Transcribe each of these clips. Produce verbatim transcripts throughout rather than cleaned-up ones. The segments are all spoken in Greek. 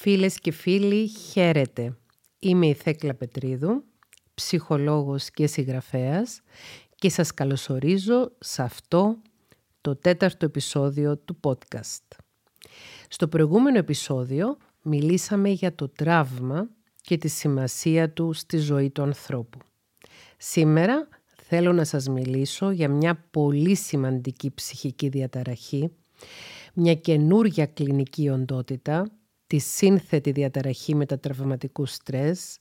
Φίλες και φίλοι, χαίρετε. Είμαι η Θέκλα Πετρίδου, ψυχολόγος και συγγραφέας και σας καλωσορίζω σε αυτό το τέταρτο επεισόδιο του podcast. Στο προηγούμενο επεισόδιο μιλήσαμε για το τραύμα και τη σημασία του στη ζωή του ανθρώπου. Σήμερα θέλω να σας μιλήσω για μια πολύ σημαντική ψυχική διαταραχή, μια καινούργια κλινική οντότητα, τη σύνθετη διαταραχή μετατραυματικού στρες,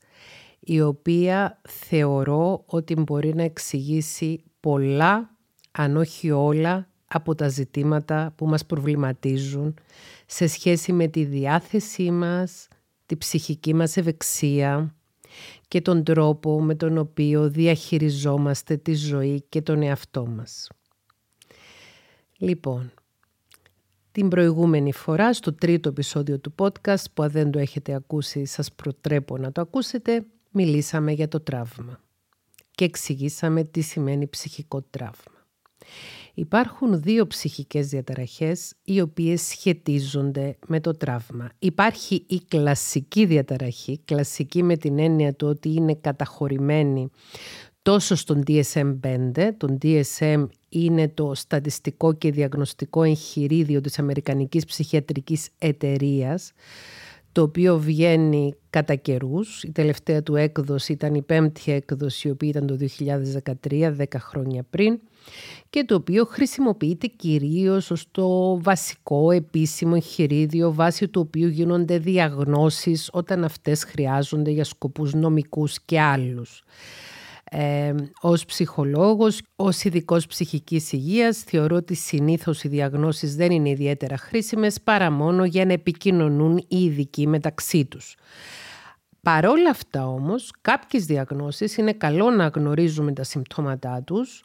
η οποία θεωρώ ότι μπορεί να εξηγήσει πολλά, αν όχι όλα, από τα ζητήματα που μας προβληματίζουν σε σχέση με τη διάθεσή μας, τη ψυχική μας ευεξία και τον τρόπο με τον οποίο διαχειριζόμαστε τη ζωή και τον εαυτό μας. Λοιπόν, την προηγούμενη φορά, στο τρίτο επεισόδιο του podcast, που αν δεν το έχετε ακούσει σας προτρέπω να το ακούσετε, μιλήσαμε για το τραύμα και εξηγήσαμε τι σημαίνει ψυχικό τραύμα. Υπάρχουν δύο ψυχικές διαταραχές οι οποίες σχετίζονται με το τραύμα. Υπάρχει η κλασική διαταραχή, κλασική με την έννοια του ότι είναι καταχωρημένη τόσο στον ντι ες εμ πέντε, τον ντι ες εμ είναι το στατιστικό και διαγνωστικό εγχειρίδιο της Αμερικανικής Ψυχιατρικής Εταιρείας, το οποίο βγαίνει κατά καιρούς. Η τελευταία του έκδοση ήταν η πέμπτη έκδοση, η οποία ήταν το δύο χιλιάδες δεκατρία, δέκα χρόνια πριν, και το οποίο χρησιμοποιείται κυρίως ως το βασικό επίσημο εγχειρίδιο, βάσει του οποίου γίνονται διαγνώσεις όταν αυτές χρειάζονται για σκοπούς νομικούς και άλλους. Ε, ως ψυχολόγος, ως ειδικός ψυχικής υγείας, θεωρώ ότι συνήθως οι διαγνώσεις δεν είναι ιδιαίτερα χρήσιμες παρά μόνο για να επικοινωνούν οι ειδικοί μεταξύ τους. Παρόλα αυτά όμως, κάποιες διαγνώσεις είναι καλό να γνωρίζουμε τα συμπτώματά τους,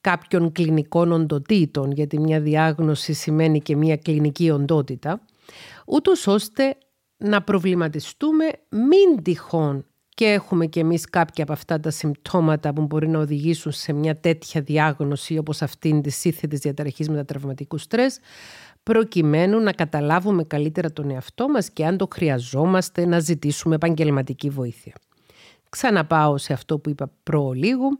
κάποιων κλινικών οντοτήτων, γιατί μια διάγνωση σημαίνει και μια κλινική οντότητα, ούτως ώστε να προβληματιστούμε μην τυχόν και έχουμε και εμείς κάποια από αυτά τα συμπτώματα που μπορεί να οδηγήσουν σε μια τέτοια διάγνωση όπως αυτήν της σύνθετης διαταραχής μετατραυματικού στρες, προκειμένου να καταλάβουμε καλύτερα τον εαυτό μας και αν το χρειαζόμαστε να ζητήσουμε επαγγελματική βοήθεια. Ξαναπάω σε αυτό που είπα προλίγου,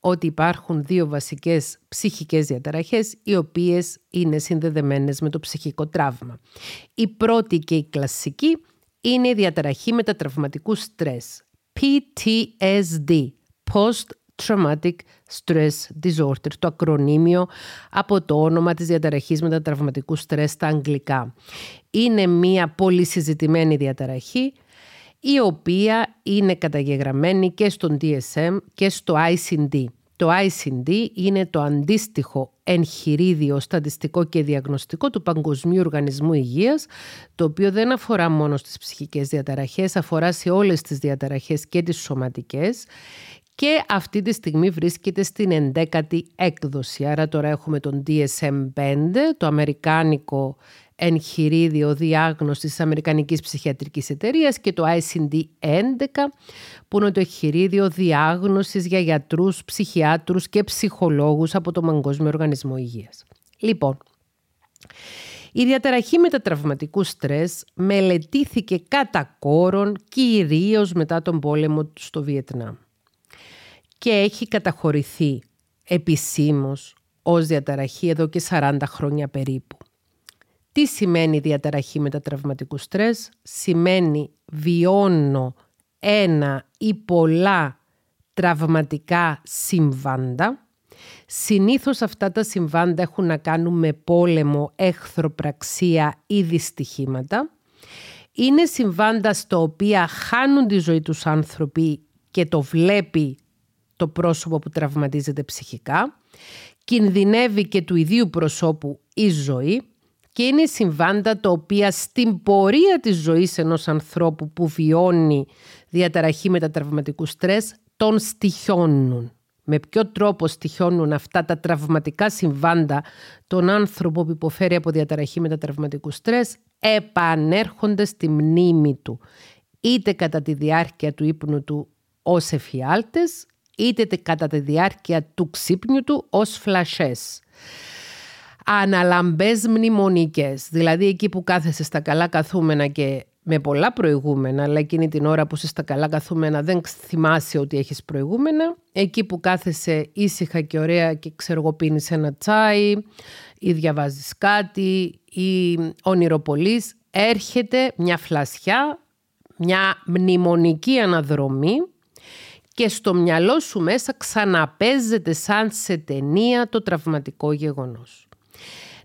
ότι υπάρχουν δύο βασικές ψυχικές διαταραχές οι οποίες είναι συνδεδεμένες με το ψυχικό τραύμα. Η πρώτη και η κλασική είναι η διαταραχή μετατραυματικού στρες, πι τι ες ντι, Post-Traumatic Stress Disorder, το ακρονίμιο από το όνομα της διαταραχής μετατραυματικού στρες στα αγγλικά. Είναι μια πολύ συζητημένη διαταραχή, η οποία είναι καταγεγραμμένη και στον ντι ες εμ και στο άι σι ντι. Το άι σι ντι είναι το αντίστοιχο εγχειρίδιο στατιστικό και διαγνωστικό του Παγκοσμίου Οργανισμού Υγείας, το οποίο δεν αφορά μόνο στις ψυχικές διαταραχές, αφορά σε όλες τις διαταραχές και τις σωματικές, και αυτή τη στιγμή βρίσκεται στην ενδέκατη έκδοση. Άρα τώρα έχουμε τον ντι ες εμ πέντε, το αμερικάνικο εγχειρίδιο διάγνωσης της Αμερικανικής Ψυχιατρικής Εταιρείας, και το άι σι ντι έντεκα, που είναι το εγχειρίδιο διάγνωσης για γιατρούς, ψυχιάτρους και ψυχολόγους από τον Παγκόσμιο Οργανισμό Υγείας. Λοιπόν, η διαταραχή μετατραυματικού στρες μελετήθηκε κατά κόρον κυρίως μετά τον πόλεμο στο Βιετνάμ και έχει καταχωρηθεί επισήμως ως διαταραχή εδώ και σαράντα χρόνια περίπου. Τι σημαίνει διαταραχή μετατραυματικού στρες? Σημαίνει βιώνω ένα ή πολλά τραυματικά συμβάντα. Συνήθως αυτά τα συμβάντα έχουν να κάνουν με πόλεμο, εχθροπραξία ή δυστυχήματα. Είναι συμβάντα στα οποία χάνουν τη ζωή τους άνθρωποι και το βλέπει το πρόσωπο που τραυματίζεται ψυχικά. Κινδυνεύει και του ιδίου προσώπου η ζωή. Και είναι συμβάντα τα οποία στην πορεία της ζωής ενός ανθρώπου που βιώνει διαταραχή μετατραυματικού στρες τον στοιχιώνουν. Με ποιο τρόπο στοιχιώνουν αυτά τα τραυματικά συμβάντα τον άνθρωπο που υποφέρει από διαταραχή μετατραυματικού στρες? Επανέρχονται στη μνήμη του, είτε κατά τη διάρκεια του ύπνου του ως εφιάλτες, είτε κατά τη διάρκεια του ξύπνιου του ως φλασές. Αναλαμπές μνημονικές, δηλαδή εκεί που κάθεσαι στα καλά καθούμενα και με πολλά προηγούμενα, αλλά εκείνη την ώρα που είσαι στα καλά καθούμενα δεν θυμάσαι ότι έχεις προηγούμενα. Εκεί που κάθεσαι ήσυχα και ωραία και ξεργοπίνεις ένα τσάι ή διαβάζεις κάτι ή ονειροπολείς, έρχεται μια φλασιά, μια μνημονική αναδρομή και στο μυαλό σου μέσα ξαναπαίζεται σαν σε ταινία το τραυματικό γεγονός.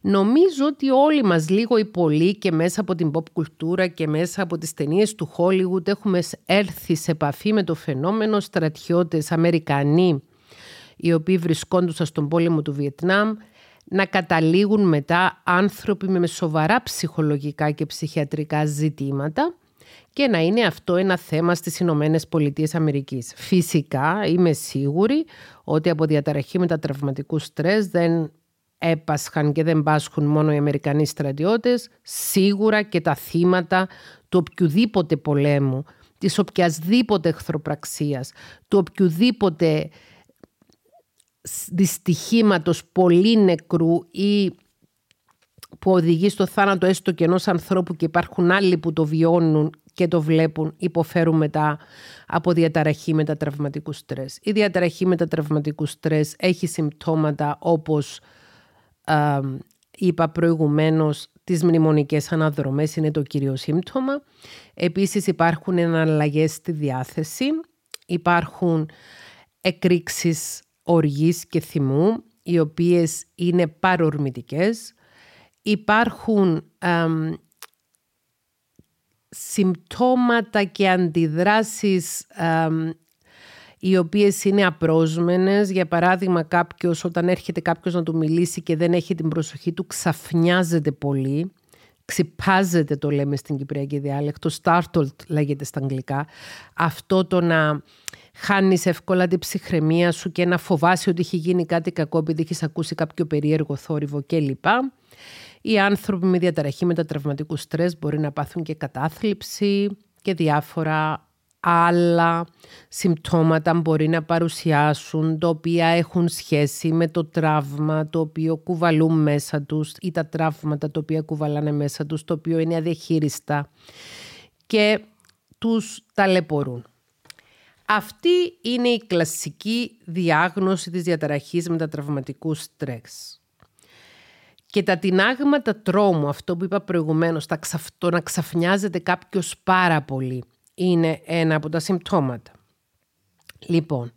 Νομίζω ότι όλοι μας λίγο ή πολύ και μέσα από την pop κουλτούρα και μέσα από τις ταινίες του Hollywood έχουμε έρθει σε επαφή με το φαινόμενο. Στρατιώτες Αμερικανοί οι οποίοι βρισκόντουσαν στον πόλεμο του Βιετνάμ να καταλήγουν μετά άνθρωποι με σοβαρά ψυχολογικά και ψυχιατρικά ζητήματα και να είναι αυτό ένα θέμα στις Ηνωμένες Πολιτείες Αμερικής. Φυσικά είμαι σίγουρη ότι από διαταραχή μετατραυματικού στρες δεν έπασχαν και δεν πάσχουν μόνο οι Αμερικανοί στρατιώτες, σίγουρα και τα θύματα του οποιουδήποτε πολέμου, της οποιασδήποτε εχθροπραξίας, του οποιουδήποτε δυστυχήματος πολύ νεκρού ή που οδηγεί στο θάνατο έστω και ενός ανθρώπου και υπάρχουν άλλοι που το βιώνουν και το βλέπουν, υποφέρουν μετά από διαταραχή μετατραυματικού στρες. Η διαταραχή μετατραυματικού στρες έχει συμπτώματα όπως Uh, είπα προηγουμένως, τις μνημονικές αναδρομές είναι το κύριο σύμπτωμα. Επίσης υπάρχουν εναλλαγές στη διάθεση, υπάρχουν εκρήξεις οργής και θυμού, οι οποίες είναι παρορμητικές. Υπάρχουν uh, συμπτώματα και αντιδράσεις uh, οι οποίες είναι απρόσμενες. Για παράδειγμα, κάποιος, όταν έρχεται κάποιος να του μιλήσει και δεν έχει την προσοχή του, ξαφνιάζεται πολύ, ξυπάζεται, το λέμε στην κυπριακή διάλεκτο, startled λέγεται στα αγγλικά. Αυτό το να χάνεις εύκολα την ψυχραιμία σου και να φοβάσαι ότι έχει γίνει κάτι κακό επειδή έχεις ακούσει κάποιο περίεργο θόρυβο κλπ. Οι άνθρωποι με διαταραχή μετατραυματικού στρες μπορεί να πάθουν και κατάθλιψη και διάφορα άλλα συμπτώματα μπορεί να παρουσιάσουν, τα οποία έχουν σχέση με το τραύμα το οποίο κουβαλούν μέσα τους ή τα τραύματα τα οποία κουβαλάνε μέσα τους, το οποίο είναι αδιαχείριστα και τους ταλαιπωρούν. Αυτή είναι η κλασική διάγνωση της διαταραχής μετατραυματικού στρες. Και τα τινάγματα τρόμου, αυτό που είπα προηγουμένως, το να ξαφνιάζεται κάποιος πάρα πολύ, είναι ένα από τα συμπτώματα. Λοιπόν,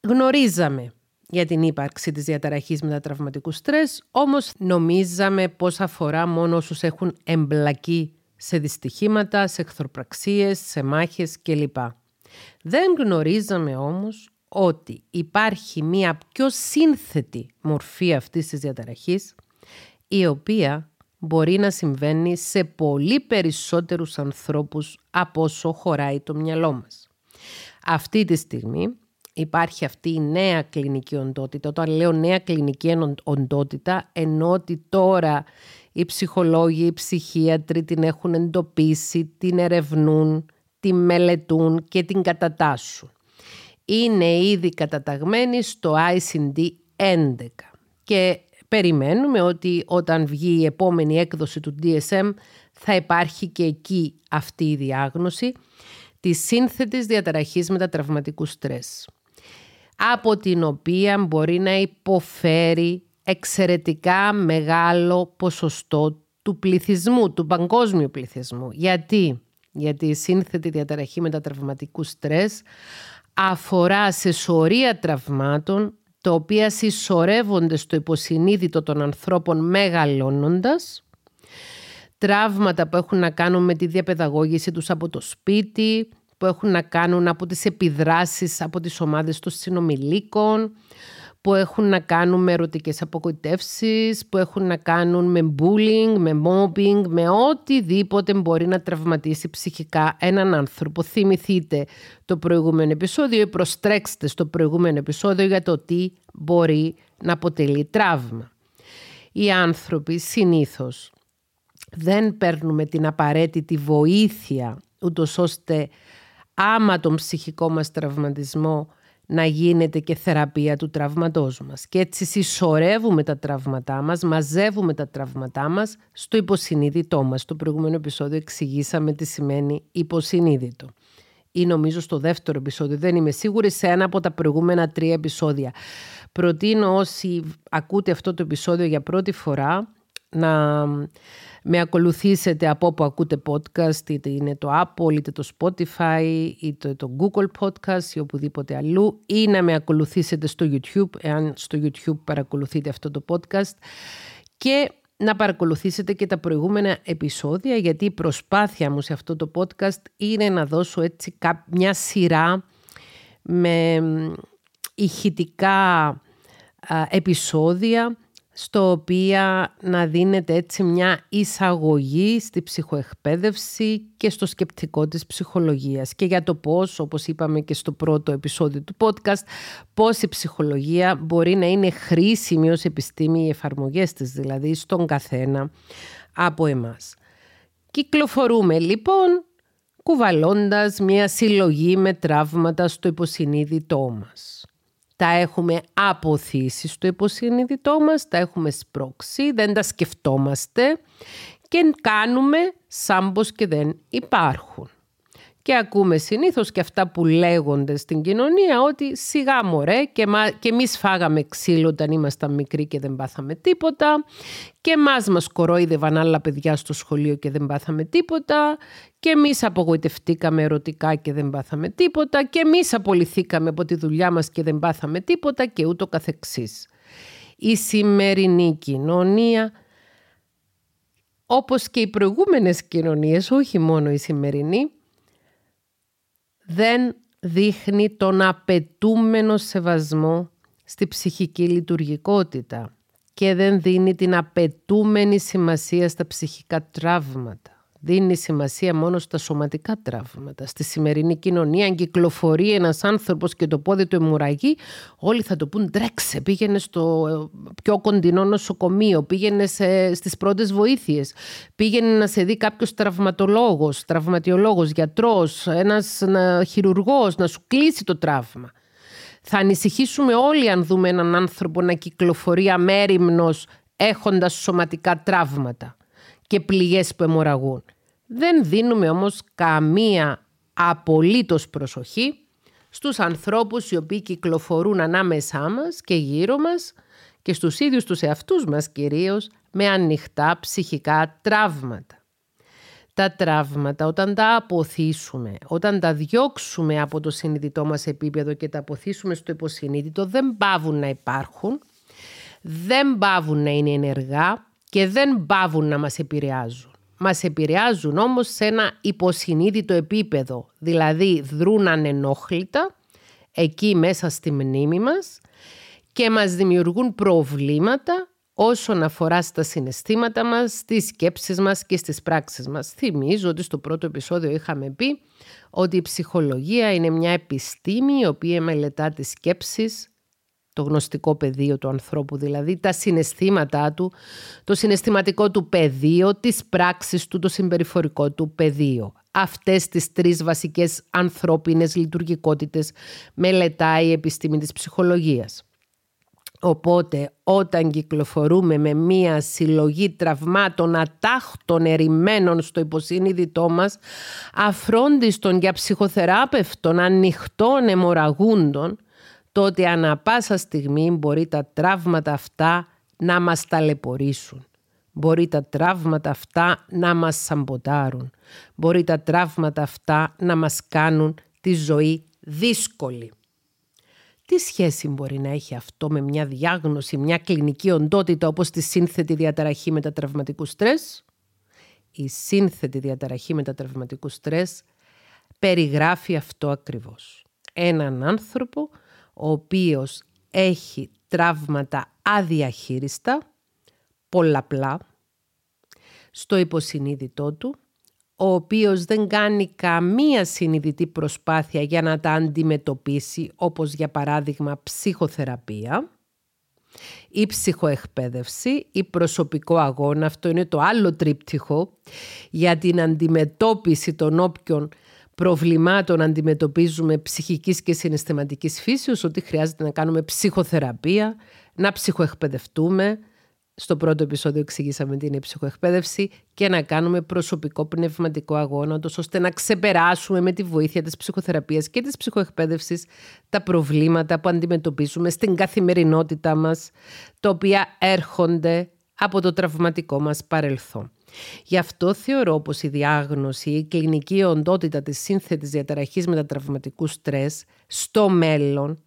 γνωρίζαμε για την ύπαρξη της διαταραχής μετατραυματικού στρες, όμως νομίζαμε πως αφορά μόνο όσους έχουν εμπλακεί σε δυστυχήματα, σε εχθροπραξίες, σε μάχες κλπ. Δεν γνωρίζαμε όμως ότι υπάρχει μία πιο σύνθετη μορφή αυτής της διαταραχής, η οποία μπορεί να συμβαίνει σε πολύ περισσότερους ανθρώπους από όσο χωράει το μυαλό μας. Αυτή τη στιγμή υπάρχει αυτή η νέα κλινική οντότητα. Όταν λέω νέα κλινική οντότητα, ενώ ότι τώρα οι ψυχολόγοι, οι ψυχίατροι την έχουν εντοπίσει, την ερευνούν, την μελετούν και την κατατάσσουν. Είναι ήδη καταταγμένη στο άι σι ντι έντεκα και περιμένουμε ότι όταν βγει η επόμενη έκδοση του ντι ες εμ θα υπάρχει και εκεί αυτή η διάγνωση της σύνθετης διαταραχής μετατραυματικού στρες, από την οποία μπορεί να υποφέρει εξαιρετικά μεγάλο ποσοστό του πληθυσμού, του παγκόσμιου πληθυσμού. Γιατί? Γιατί η σύνθετη διαταραχή μετατραυματικού στρες αφορά σε σωρία τραυμάτων τα οποία συσσωρεύονται στο υποσυνείδητο των ανθρώπων μεγαλώνοντας, τραύματα που έχουν να κάνουν με τη διαπαιδαγώγηση τους από το σπίτι, που έχουν να κάνουν από τις επιδράσεις από τις ομάδες των συνομιλίκων, που έχουν να κάνουν με ερωτικές απογοητεύσεις, που έχουν να κάνουν με bullying, με mobbing, με οτιδήποτε μπορεί να τραυματίσει ψυχικά έναν άνθρωπο. Θυμηθείτε το προηγούμενο επεισόδιο ή προστρέξτε στο προηγούμενο επεισόδιο για το τι μπορεί να αποτελεί τραύμα. Οι άνθρωποι συνήθως δεν παίρνουμε την απαραίτητη βοήθεια, ούτως ώστε άμα τον ψυχικό μας τραυματισμό να γίνεται και θεραπεία του τραυματός μας. Και έτσι συσσωρεύουμε τα τραύματά μας, μαζεύουμε τα τραύματά μας στο υποσυνείδητό μας. Στο προηγούμενο επεισόδιο εξηγήσαμε τι σημαίνει υποσυνείδητο. Ή νομίζω στο δεύτερο επεισόδιο, δεν είμαι σίγουρη, σε ένα από τα προηγούμενα τρία επεισόδια. Προτείνω όσοι ακούτε αυτό το επεισόδιο για πρώτη φορά να με ακολουθήσετε από όπου ακούτε podcast, είτε είναι το Apple, είτε το Spotify, είτε το Google Podcast ή οπουδήποτε αλλού, ή να με ακολουθήσετε στο YouTube, εάν στο YouTube παρακολουθείτε αυτό το podcast, και να παρακολουθήσετε και τα προηγούμενα επεισόδια, γιατί η προσπάθεια μου σε αυτό το podcast είναι να δώσω έτσι μια σειρά με ηχητικά επεισόδια στο οποία να δίνεται έτσι μια εισαγωγή στη ψυχοεκπαίδευση και στο σκεπτικό της ψυχολογίας και για το πώς, όπως είπαμε και στο πρώτο επεισόδιο του podcast, πώς η ψυχολογία μπορεί να είναι χρήσιμη ως επιστήμη, οι εφαρμογές της δηλαδή, στον καθένα από εμάς. Κυκλοφορούμε λοιπόν κουβαλώντας μια συλλογή με τραύματα στο υποσυνείδητό μας. Τα έχουμε αποθήσει στο υποσυνείδητό μας, τα έχουμε σπρώξει, δεν τα σκεφτόμαστε και κάνουμε σαν πως και δεν υπάρχουν. Και ακούμε συνήθως και αυτά που λέγονται στην κοινωνία, ότι σιγά μωρέ, και, μα, και εμείς φάγαμε ξύλο όταν ήμασταν μικροί και δεν πάθαμε τίποτα, και εμάς μας κορόιδευαν άλλα παιδιά στο σχολείο και δεν πάθαμε τίποτα, και εμείς απογοητευτήκαμε ερωτικά και δεν πάθαμε τίποτα, και εμείς απολυθήκαμε από τη δουλειά μας και δεν πάθαμε τίποτα, και ούτω καθεξής. Η σημερινή κοινωνία, όπως και οι προηγούμενες κοινωνίες, όχι μόνο η σημερινή, δεν δείχνει τον απαιτούμενο σεβασμό στη ψυχική λειτουργικότητα και δεν δίνει την απαιτούμενη σημασία στα ψυχικά τραύματα. Δίνει σημασία μόνο στα σωματικά τραύματα. Στη σημερινή κοινωνία, αν κυκλοφορεί ένας άνθρωπος και το πόδι του αιμουραγεί, όλοι θα το πούν «τρέξε, πήγαινε στο πιο κοντινό νοσοκομείο, πήγαινε σε, στις πρώτες βοήθειες, πήγαινε να σε δει κάποιος τραυματολόγος, τραυματιολόγος, γιατρός, ένας να, χειρουργός, να σου κλείσει το τραύμα». Θα ανησυχήσουμε όλοι αν δούμε έναν άνθρωπο να κυκλοφορεί αμέριμνος έχοντας σωματικά τραύματα και πληγές που αιμορραγούν. Δεν δίνουμε όμως καμία απολύτως προσοχή στους ανθρώπους οι οποίοι κυκλοφορούν ανάμεσά μας και γύρω μας και στους ίδιους τους εαυτούς μας κυρίως με ανοιχτά ψυχικά τραύματα. Τα τραύματα όταν τα αποθήσουμε, όταν τα διώξουμε από το συνειδητό μας επίπεδο και τα αποθήσουμε στο υποσυνείδητο, δεν παύουν να υπάρχουν, δεν παύουν να είναι ενεργά και δεν παύουν να μας επηρεάζουν. Μας επηρεάζουν όμως σε ένα υποσυνείδητο επίπεδο, δηλαδή δρούν ανενόχλητα εκεί μέσα στη μνήμη μας και μας δημιουργούν προβλήματα όσον αφορά στα συναισθήματα μας, στις σκέψεις μας και στις πράξεις μας. Θυμίζω ότι στο πρώτο επεισόδιο είχαμε πει ότι η ψυχολογία είναι μια επιστήμη η οποία μελετά τις σκέψεις, το γνωστικό πεδίο του ανθρώπου δηλαδή, τα συναισθήματά του, το συναισθηματικό του πεδίο, τις πράξεις του, το συμπεριφορικό του πεδίο. Αυτές τις τρεις βασικές ανθρώπινες λειτουργικότητες μελετάει η επιστήμη της ψυχολογίας. Οπότε όταν κυκλοφορούμε με μία συλλογή τραυμάτων ατάχτων ερημμένων στο υποσυνείδητό μας, αφρόντιστων για ψυχοθεράπευτων, ανοιχτών αιμορραγούντων, τότε ανά πάσα στιγμή μπορεί τα τραύματα αυτά να μας ταλαιπωρήσουν. Μπορεί τα τραύματα αυτά να μας σαμποτάρουν. Μπορεί τα τραύματα αυτά να μας κάνουν τη ζωή δύσκολη. Τι σχέση μπορεί να έχει αυτό με μια διάγνωση, μια κλινική οντότητα όπως τη σύνθετη διαταραχή μετατραυματικού στρες? Η σύνθετη διαταραχή μετατραυματικού στρες περιγράφει αυτό ακριβώς. Έναν άνθρωπο ο οποίος έχει τραύματα αδιαχείριστα, πολλαπλά, στο υποσυνείδητό του, ο οποίος δεν κάνει καμία συνειδητή προσπάθεια για να τα αντιμετωπίσει, όπως για παράδειγμα ψυχοθεραπεία ή ψυχοεκπαίδευση ή προσωπικό αγώνα. Αυτό είναι το άλλο τρίπτυχο για την αντιμετώπιση των όποιων προβλημάτων αντιμετωπίζουμε ψυχικής και συναισθηματικής φύσεως, ότι χρειάζεται να κάνουμε ψυχοθεραπεία, να ψυχοεκπαιδευτούμε. Στο πρώτο επεισόδιο εξηγήσαμε τι είναι η ψυχοεκπαίδευση, και να κάνουμε προσωπικό πνευματικό αγώνα, ώστε να ξεπεράσουμε με τη βοήθεια της ψυχοθεραπείας και της ψυχοεκπαίδευσης τα προβλήματα που αντιμετωπίζουμε στην καθημερινότητά μας, τα οποία έρχονται από το τραυματικό μας παρελθόν. Γι' αυτό θεωρώ πως η διάγνωση, η κλινική οντότητα της σύνθετης διαταραχής μετατραυματικού στρες στο μέλλον,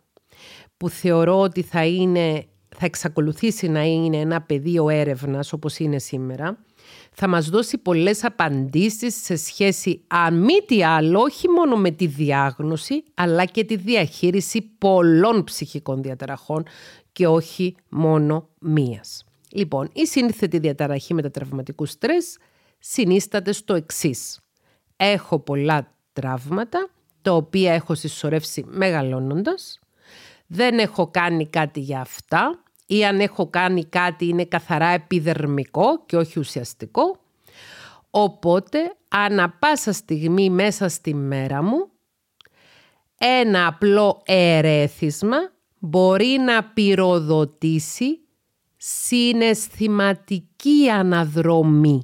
που θεωρώ ότι θα είναι... θα εξακολουθήσει να είναι ένα πεδίο έρευνας όπως είναι σήμερα, θα μας δώσει πολλές απαντήσεις σε σχέση, αν μη τι άλλο, όχι μόνο με τη διάγνωση, αλλά και τη διαχείριση πολλών ψυχικών διαταραχών και όχι μόνο μίας. Λοιπόν, η σύνθετη διαταραχή μετατραυματικού στρες συνίσταται στο εξής. Έχω πολλά τραύματα, τα οποία έχω συσσωρεύσει μεγαλώνοντας. Δεν έχω κάνει κάτι για αυτά, ή αν έχω κάνει κάτι είναι καθαρά επιδερμικό και όχι ουσιαστικό. Οπότε, ανά πάσα στιγμή μέσα στη μέρα μου, ένα απλό ερέθισμα μπορεί να πυροδοτήσει συναισθηματική αναδρομή,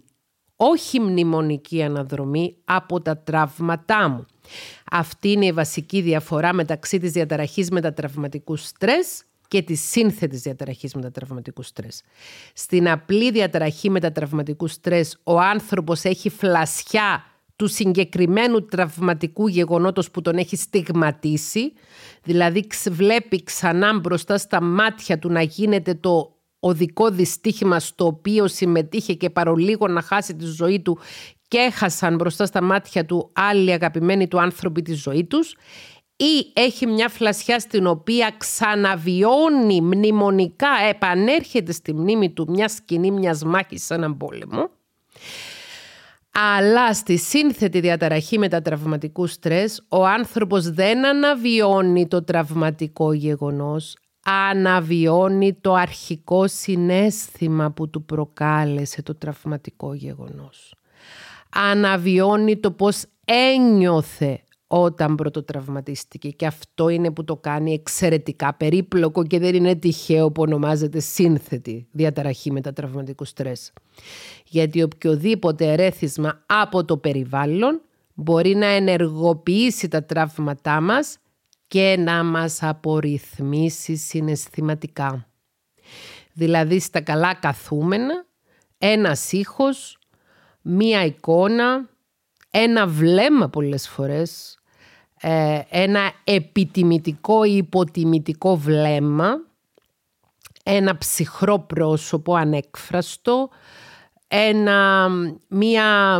όχι μνημονική αναδρομή από τα τραύματά μου. Αυτή είναι η βασική διαφορά μεταξύ της διαταραχής μετατραυματικού στρες και της σύνθετης διαταραχής μετατραυματικού στρες. Στην απλή διαταραχή μετατραυματικού στρες, ο άνθρωπος έχει φλασιά του συγκεκριμένου τραυματικού γεγονότος που τον έχει στιγματίσει, δηλαδή βλέπει ξανά μπροστά στα μάτια του να γίνεται το οδικό δυστύχημα στο οποίο συμμετείχε και παρολίγο να χάσει τη ζωή του, και έχασαν μπροστά στα μάτια του άλλοι αγαπημένοι του άνθρωποι τη ζωή τους, ή έχει μια φλασιά στην οποία ξαναβιώνει μνημονικά, επανέρχεται στη μνήμη του μια σκηνή μιας μάχης σε έναν πόλεμο. Αλλά στη σύνθετη διαταραχή μετατραυματικού στρες, ο άνθρωπος δεν αναβιώνει το τραυματικό γεγονός, αναβιώνει το αρχικό συναίσθημα που του προκάλεσε το τραυματικό γεγονός. Αναβιώνει το πώς ένιωθε όταν πρωτοτραυματίστηκε, και αυτό είναι που το κάνει εξαιρετικά περίπλοκο και δεν είναι τυχαίο που ονομάζεται σύνθετη διαταραχή μετατραυματικού στρες. Γιατί οποιοδήποτε ερέθισμα από το περιβάλλον μπορεί να ενεργοποιήσει τα τραύματά μας και να μας απορριθμίσει συναισθηματικά. Δηλαδή στα καλά καθούμενα, ένας ήχος, μία εικόνα, ένα βλέμμα πολλές φορές, ένα επιτιμητικό ή υποτιμητικό βλέμμα, ένα ψυχρό πρόσωπο ανέκφραστο, ένα, μία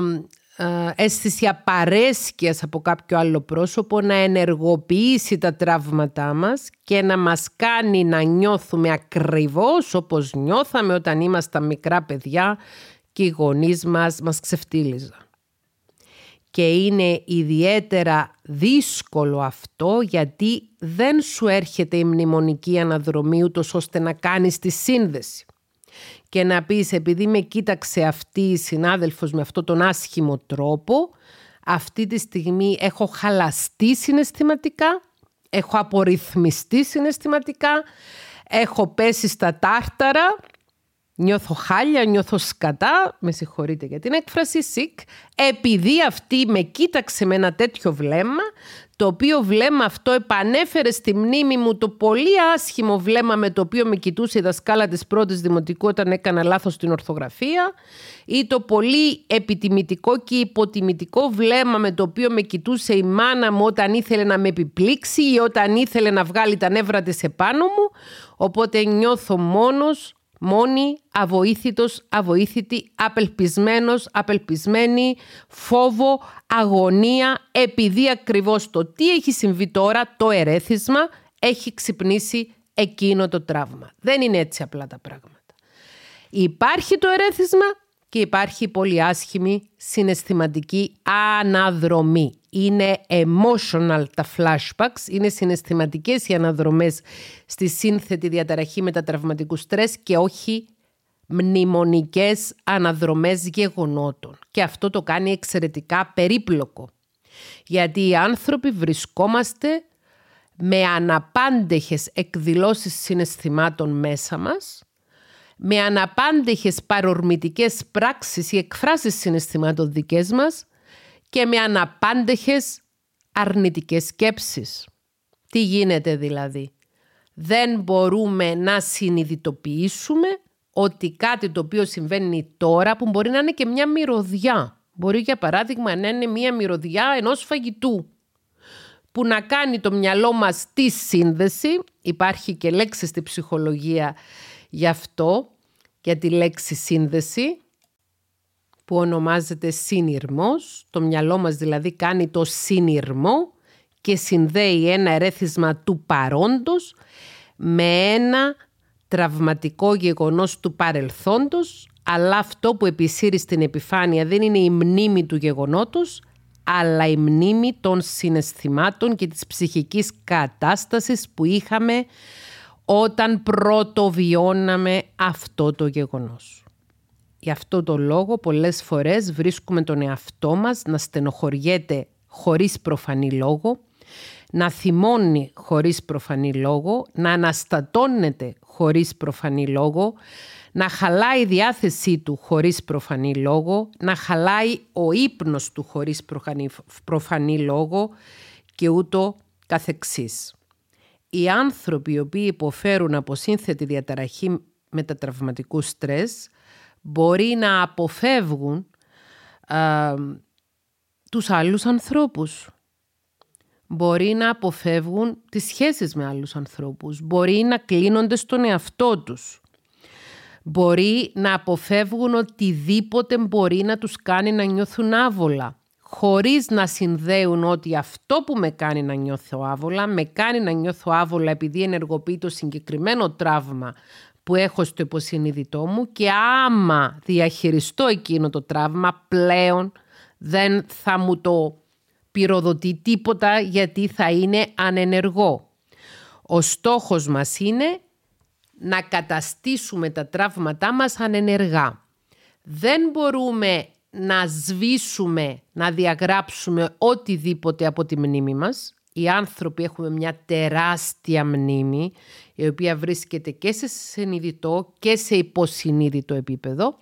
αίσθηση απαρέσκειας από κάποιο άλλο πρόσωπο να ενεργοποιήσει τα τραύματά μας και να μας κάνει να νιώθουμε ακριβώς όπως νιώθαμε όταν ήμασταν μικρά παιδιά και οι γονείς μας μας ξεφτύλιζαν. Και είναι ιδιαίτερα δύσκολο αυτό, γιατί δεν σου έρχεται η μνημονική αναδρομή ούτως ώστε να κάνεις τη σύνδεση και να πεις, επειδή με κοίταξε αυτή η συνάδελφος με αυτόν τον άσχημο τρόπο, αυτή τη στιγμή έχω χαλαστεί συναισθηματικά, έχω απορριθμιστεί συναισθηματικά, έχω πέσει στα τάρταρα, νιώθω χάλια, νιώθω σκατά, με συγχωρείτε για την έκφραση, sick, επειδή αυτή με κοίταξε με ένα τέτοιο βλέμμα, το οποίο βλέμμα αυτό επανέφερε στη μνήμη μου το πολύ άσχημο βλέμμα με το οποίο με κοιτούσε η δασκάλα της πρώτης δημοτικού όταν έκανα λάθος την ορθογραφία, ή το πολύ επιτιμητικό και υποτιμητικό βλέμμα με το οποίο με κοιτούσε η μάνα μου όταν ήθελε να με επιπλήξει ή όταν ήθελε να βγάλει τα νεύρα της επάνω μου. Οπότε νιώθω μόνος, μόνη, αβοήθητος, αβοήθητη, απελπισμένος, απελπισμένη, φόβο, αγωνία, επειδή ακριβώς το τι έχει συμβεί τώρα, το ερέθισμα, έχει ξυπνήσει εκείνο το τραύμα. Δεν είναι έτσι απλά τα πράγματα. Υπάρχει το ερέθισμα και υπάρχει πολύ άσχημη συναισθηματική αναδρομή. Είναι emotional τα flashbacks, είναι συναισθηματικές οι αναδρομές στη σύνθετη διαταραχή μετατραυματικού στρες και όχι μνημονικές αναδρομές γεγονότων. Και αυτό το κάνει εξαιρετικά περίπλοκο. Γιατί οι άνθρωποι βρισκόμαστε με αναπάντεχες εκδηλώσεις συναισθημάτων μέσα μας, με αναπάντεχες παρορμητικές πράξεις ή εκφράσεις συναισθημάτων δικές μας και με αναπάντεχες αρνητικές σκέψεις. Τι γίνεται δηλαδή? Δεν μπορούμε να συνειδητοποιήσουμε ότι κάτι το οποίο συμβαίνει τώρα, που μπορεί να είναι και μια μυρωδιά, μπορεί για παράδειγμα να είναι μια μυρωδιά ενός φαγητού, που να κάνει το μυαλό μας τη σύνδεση, υπάρχει και λέξη στη ψυχολογία γι' αυτό, για τη λέξη σύνδεση, που ονομάζεται συνειρμός. Το μυαλό μας δηλαδή κάνει το συνειρμό και συνδέει ένα ερέθισμα του παρόντος με ένα τραυματικό γεγονός του παρελθόντος, αλλά αυτό που επισύρει στην επιφάνεια δεν είναι η μνήμη του γεγονότος, αλλά η μνήμη των συναισθημάτων και της ψυχικής κατάστασης που είχαμε όταν πρώτο βιώναμε αυτό το γεγονός. Γι' αυτό το λόγο πολλές φορές βρίσκουμε τον εαυτό μας να στενοχωριέται χωρίς προφανή λόγο, να θυμώνει χωρίς προφανή λόγο, να αναστατώνεται χωρίς προφανή λόγο, να χαλάει η διάθεσή του χωρίς προφανή λόγο, να χαλάει ο ύπνος του χωρίς προφανή λόγο και ούτω καθεξής. Οι άνθρωποι οι οποίοι υποφέρουν από σύνθετη διαταραχή μετατραυματικού στρες μπορεί να αποφεύγουν α, τους άλλους ανθρώπους. Μπορεί να αποφεύγουν τις σχέσεις με άλλους ανθρώπους. Μπορεί να κλείνονται στον εαυτό τους. Μπορεί να αποφεύγουν οτιδήποτε μπορεί να τους κάνει να νιώθουν άβολα, χωρίς να συνδέουν ότι αυτό που με κάνει να νιώθω άβολα, με κάνει να νιώθω άβολα επειδή ενεργοποιεί το συγκεκριμένο τραύμα που έχω στο υποσυνείδητό μου, και άμα διαχειριστώ εκείνο το τραύμα πλέον δεν θα μου το πυροδοτεί τίποτα, γιατί θα είναι ανενεργό. Ο στόχος μας είναι να καταστήσουμε τα τραύματά μας ανενεργά. Δεν μπορούμε να σβήσουμε, να διαγράψουμε οτιδήποτε από τη μνήμη μας. Οι άνθρωποι έχουμε μια τεράστια μνήμη, η οποία βρίσκεται και σε συνειδητό και σε υποσυνείδητο επίπεδο.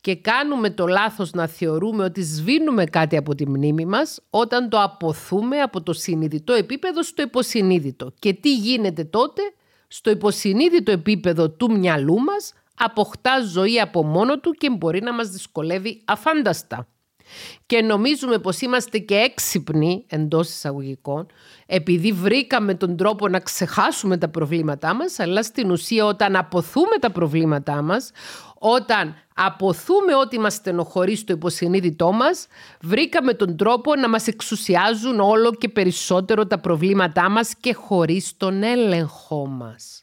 Και κάνουμε το λάθος να θεωρούμε ότι σβήνουμε κάτι από τη μνήμη μας όταν το αποθούμε από το συνειδητό επίπεδο στο υποσυνείδητο. Και τι γίνεται τότε? Στο υποσυνείδητο επίπεδο του μυαλού μας αποκτά ζωή από μόνο του και μπορεί να μας δυσκολεύει αφάνταστα. Και νομίζουμε πως είμαστε και έξυπνοι, εντός εισαγωγικών, επειδή βρήκαμε τον τρόπο να ξεχάσουμε τα προβλήματά μας, αλλά στην ουσία όταν αποθούμε τα προβλήματά μας, όταν αποθούμε ότι μας στενοχωρεί στο υποσυνείδητό μας, βρήκαμε τον τρόπο να μας εξουσιάζουν όλο και περισσότερο τα προβλήματά μας και χωρίς τον έλεγχό μας.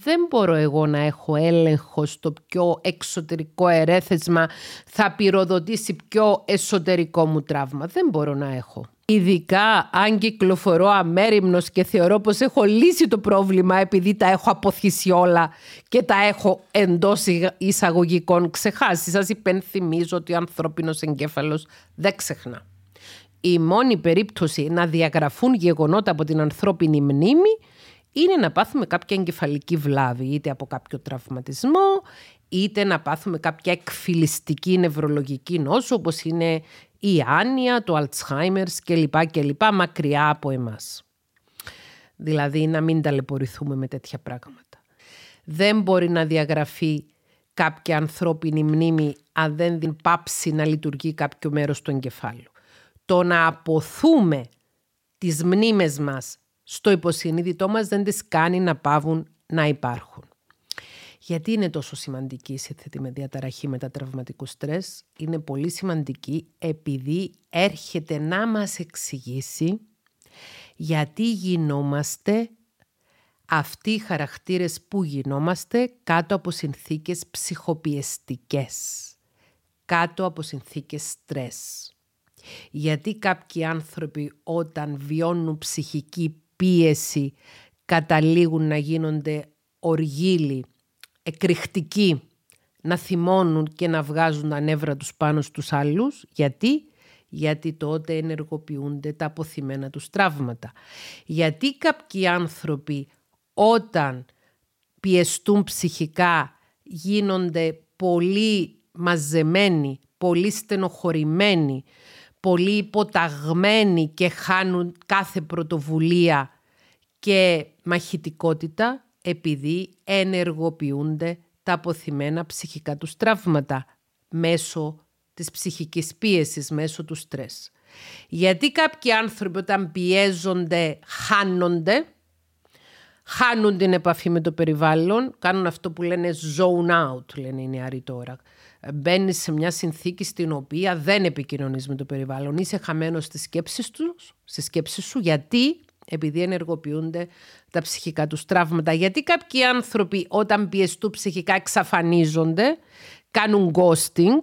Δεν μπορώ εγώ να έχω έλεγχο στο πιο εξωτερικό ερέθεσμα θα πυροδοτήσει πιο εσωτερικό μου τραύμα. Δεν μπορώ να έχω. Ειδικά αν κυκλοφορώ αμέριμνος και θεωρώ πως έχω λύσει το πρόβλημα επειδή τα έχω αποθήσει όλα και τα έχω εντός εισαγωγικών ξεχάσει. Σας υπενθυμίζω ότι ο ανθρώπινος εγκέφαλος δεν ξεχνά. Η μόνη περίπτωση να διαγραφούν γεγονότα από την ανθρώπινη μνήμη είναι να πάθουμε κάποια εγκεφαλική βλάβη, είτε από κάποιο τραυματισμό, είτε να πάθουμε κάποια εκφυλιστική νευρολογική νόσο, όπως είναι η άνοια, το Alzheimer's κλπ. κλπ. Μακριά από εμάς. Δηλαδή να μην ταλαιπωρηθούμε με τέτοια πράγματα. Δεν μπορεί να διαγραφεί κάποια ανθρώπινη μνήμη αν δεν την πάψει να λειτουργεί κάποιο μέρος του εγκεφάλου. Το να αποθούμε τις μνήμες μας στο υποσυνείδητό μας δεν τις κάνει να παύουν να υπάρχουν. Γιατί είναι τόσο σημαντική η σύνθετη με διαταραχή μετατραυματικού στρες? Είναι πολύ σημαντική επειδή έρχεται να μας εξηγήσει γιατί γινόμαστε αυτοί οι χαρακτήρες που γινόμαστε κάτω από συνθήκες ψυχοπιεστικές, κάτω από συνθήκες στρες. Γιατί κάποιοι άνθρωποι όταν βιώνουν ψυχική πίεση καταλήγουν να γίνονται οργίλοι, εκρηκτικοί, να θυμώνουν και να βγάζουν τα νεύρα τους πάνω στους άλλους. Γιατί? γιατί τότε ενεργοποιούνται τα αποθυμένα τους τραύματα. Γιατί κάποιοι άνθρωποι όταν πιεστούν ψυχικά γίνονται πολύ μαζεμένοι, πολύ στενοχωρημένοι, πολύ υποταγμένοι και χάνουν κάθε πρωτοβουλία και μαχητικότητα, επειδή ενεργοποιούνται τα αποθυμένα ψυχικά τους τραύματα μέσω της ψυχικής πίεσης, μέσω του στρες. Γιατί κάποιοι άνθρωποι όταν πιέζονται χάνονται, χάνουν την επαφή με το περιβάλλον, κάνουν αυτό που λένε zone out, λένε οι νεαροί τώρα. Μπαίνεις σε μια συνθήκη στην οποία δεν επικοινωνείς με το περιβάλλον, είσαι χαμένος στις σκέψεις του, στις σκέψεις σου, γιατί... επειδή ενεργοποιούνται τα ψυχικά τους τραύματα. Γιατί κάποιοι άνθρωποι όταν πιεστούν ψυχικά εξαφανίζονται, κάνουν ghosting,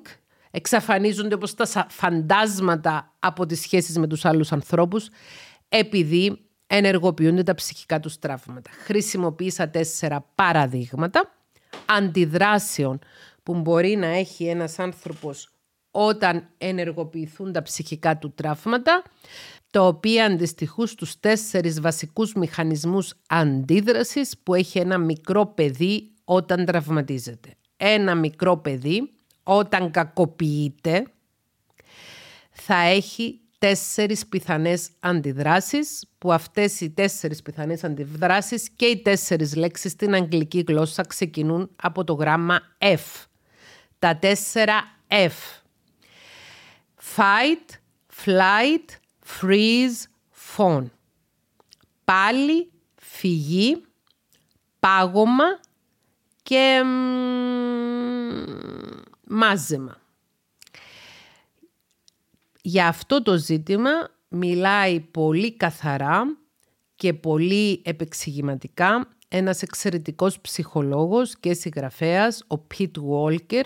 εξαφανίζονται όπως τα φαντάσματα από τις σχέσεις με τους άλλους ανθρώπους, επειδή ενεργοποιούνται τα ψυχικά τους τραύματα. Χρησιμοποίησα τέσσερα παραδείγματα αντιδράσεων που μπορεί να έχει ένας άνθρωπος όταν ενεργοποιηθούν τα ψυχικά του τραύματα, τα οποία αντιστοιχούν στους τέσσερις βασικούς μηχανισμούς αντίδρασης που έχει ένα μικρό παιδί όταν τραυματίζεται. Ένα μικρό παιδί όταν κακοποιείται θα έχει τέσσερις πιθανές αντιδράσεις, που αυτές οι τέσσερις πιθανές αντιδράσεις και οι τέσσερις λέξεις στην αγγλική γλώσσα ξεκινούν από το γράμμα F. Τα τέσσερα F. Fight, flight, freeze, fawn. Πάλι, φυγή, πάγωμα και μ, μάζεμα. Για αυτό το ζήτημα μιλάει πολύ καθαρά και πολύ επεξηγηματικά ένας εξαιρετικός ψυχολόγος και συγγραφέας, ο Pete Walker,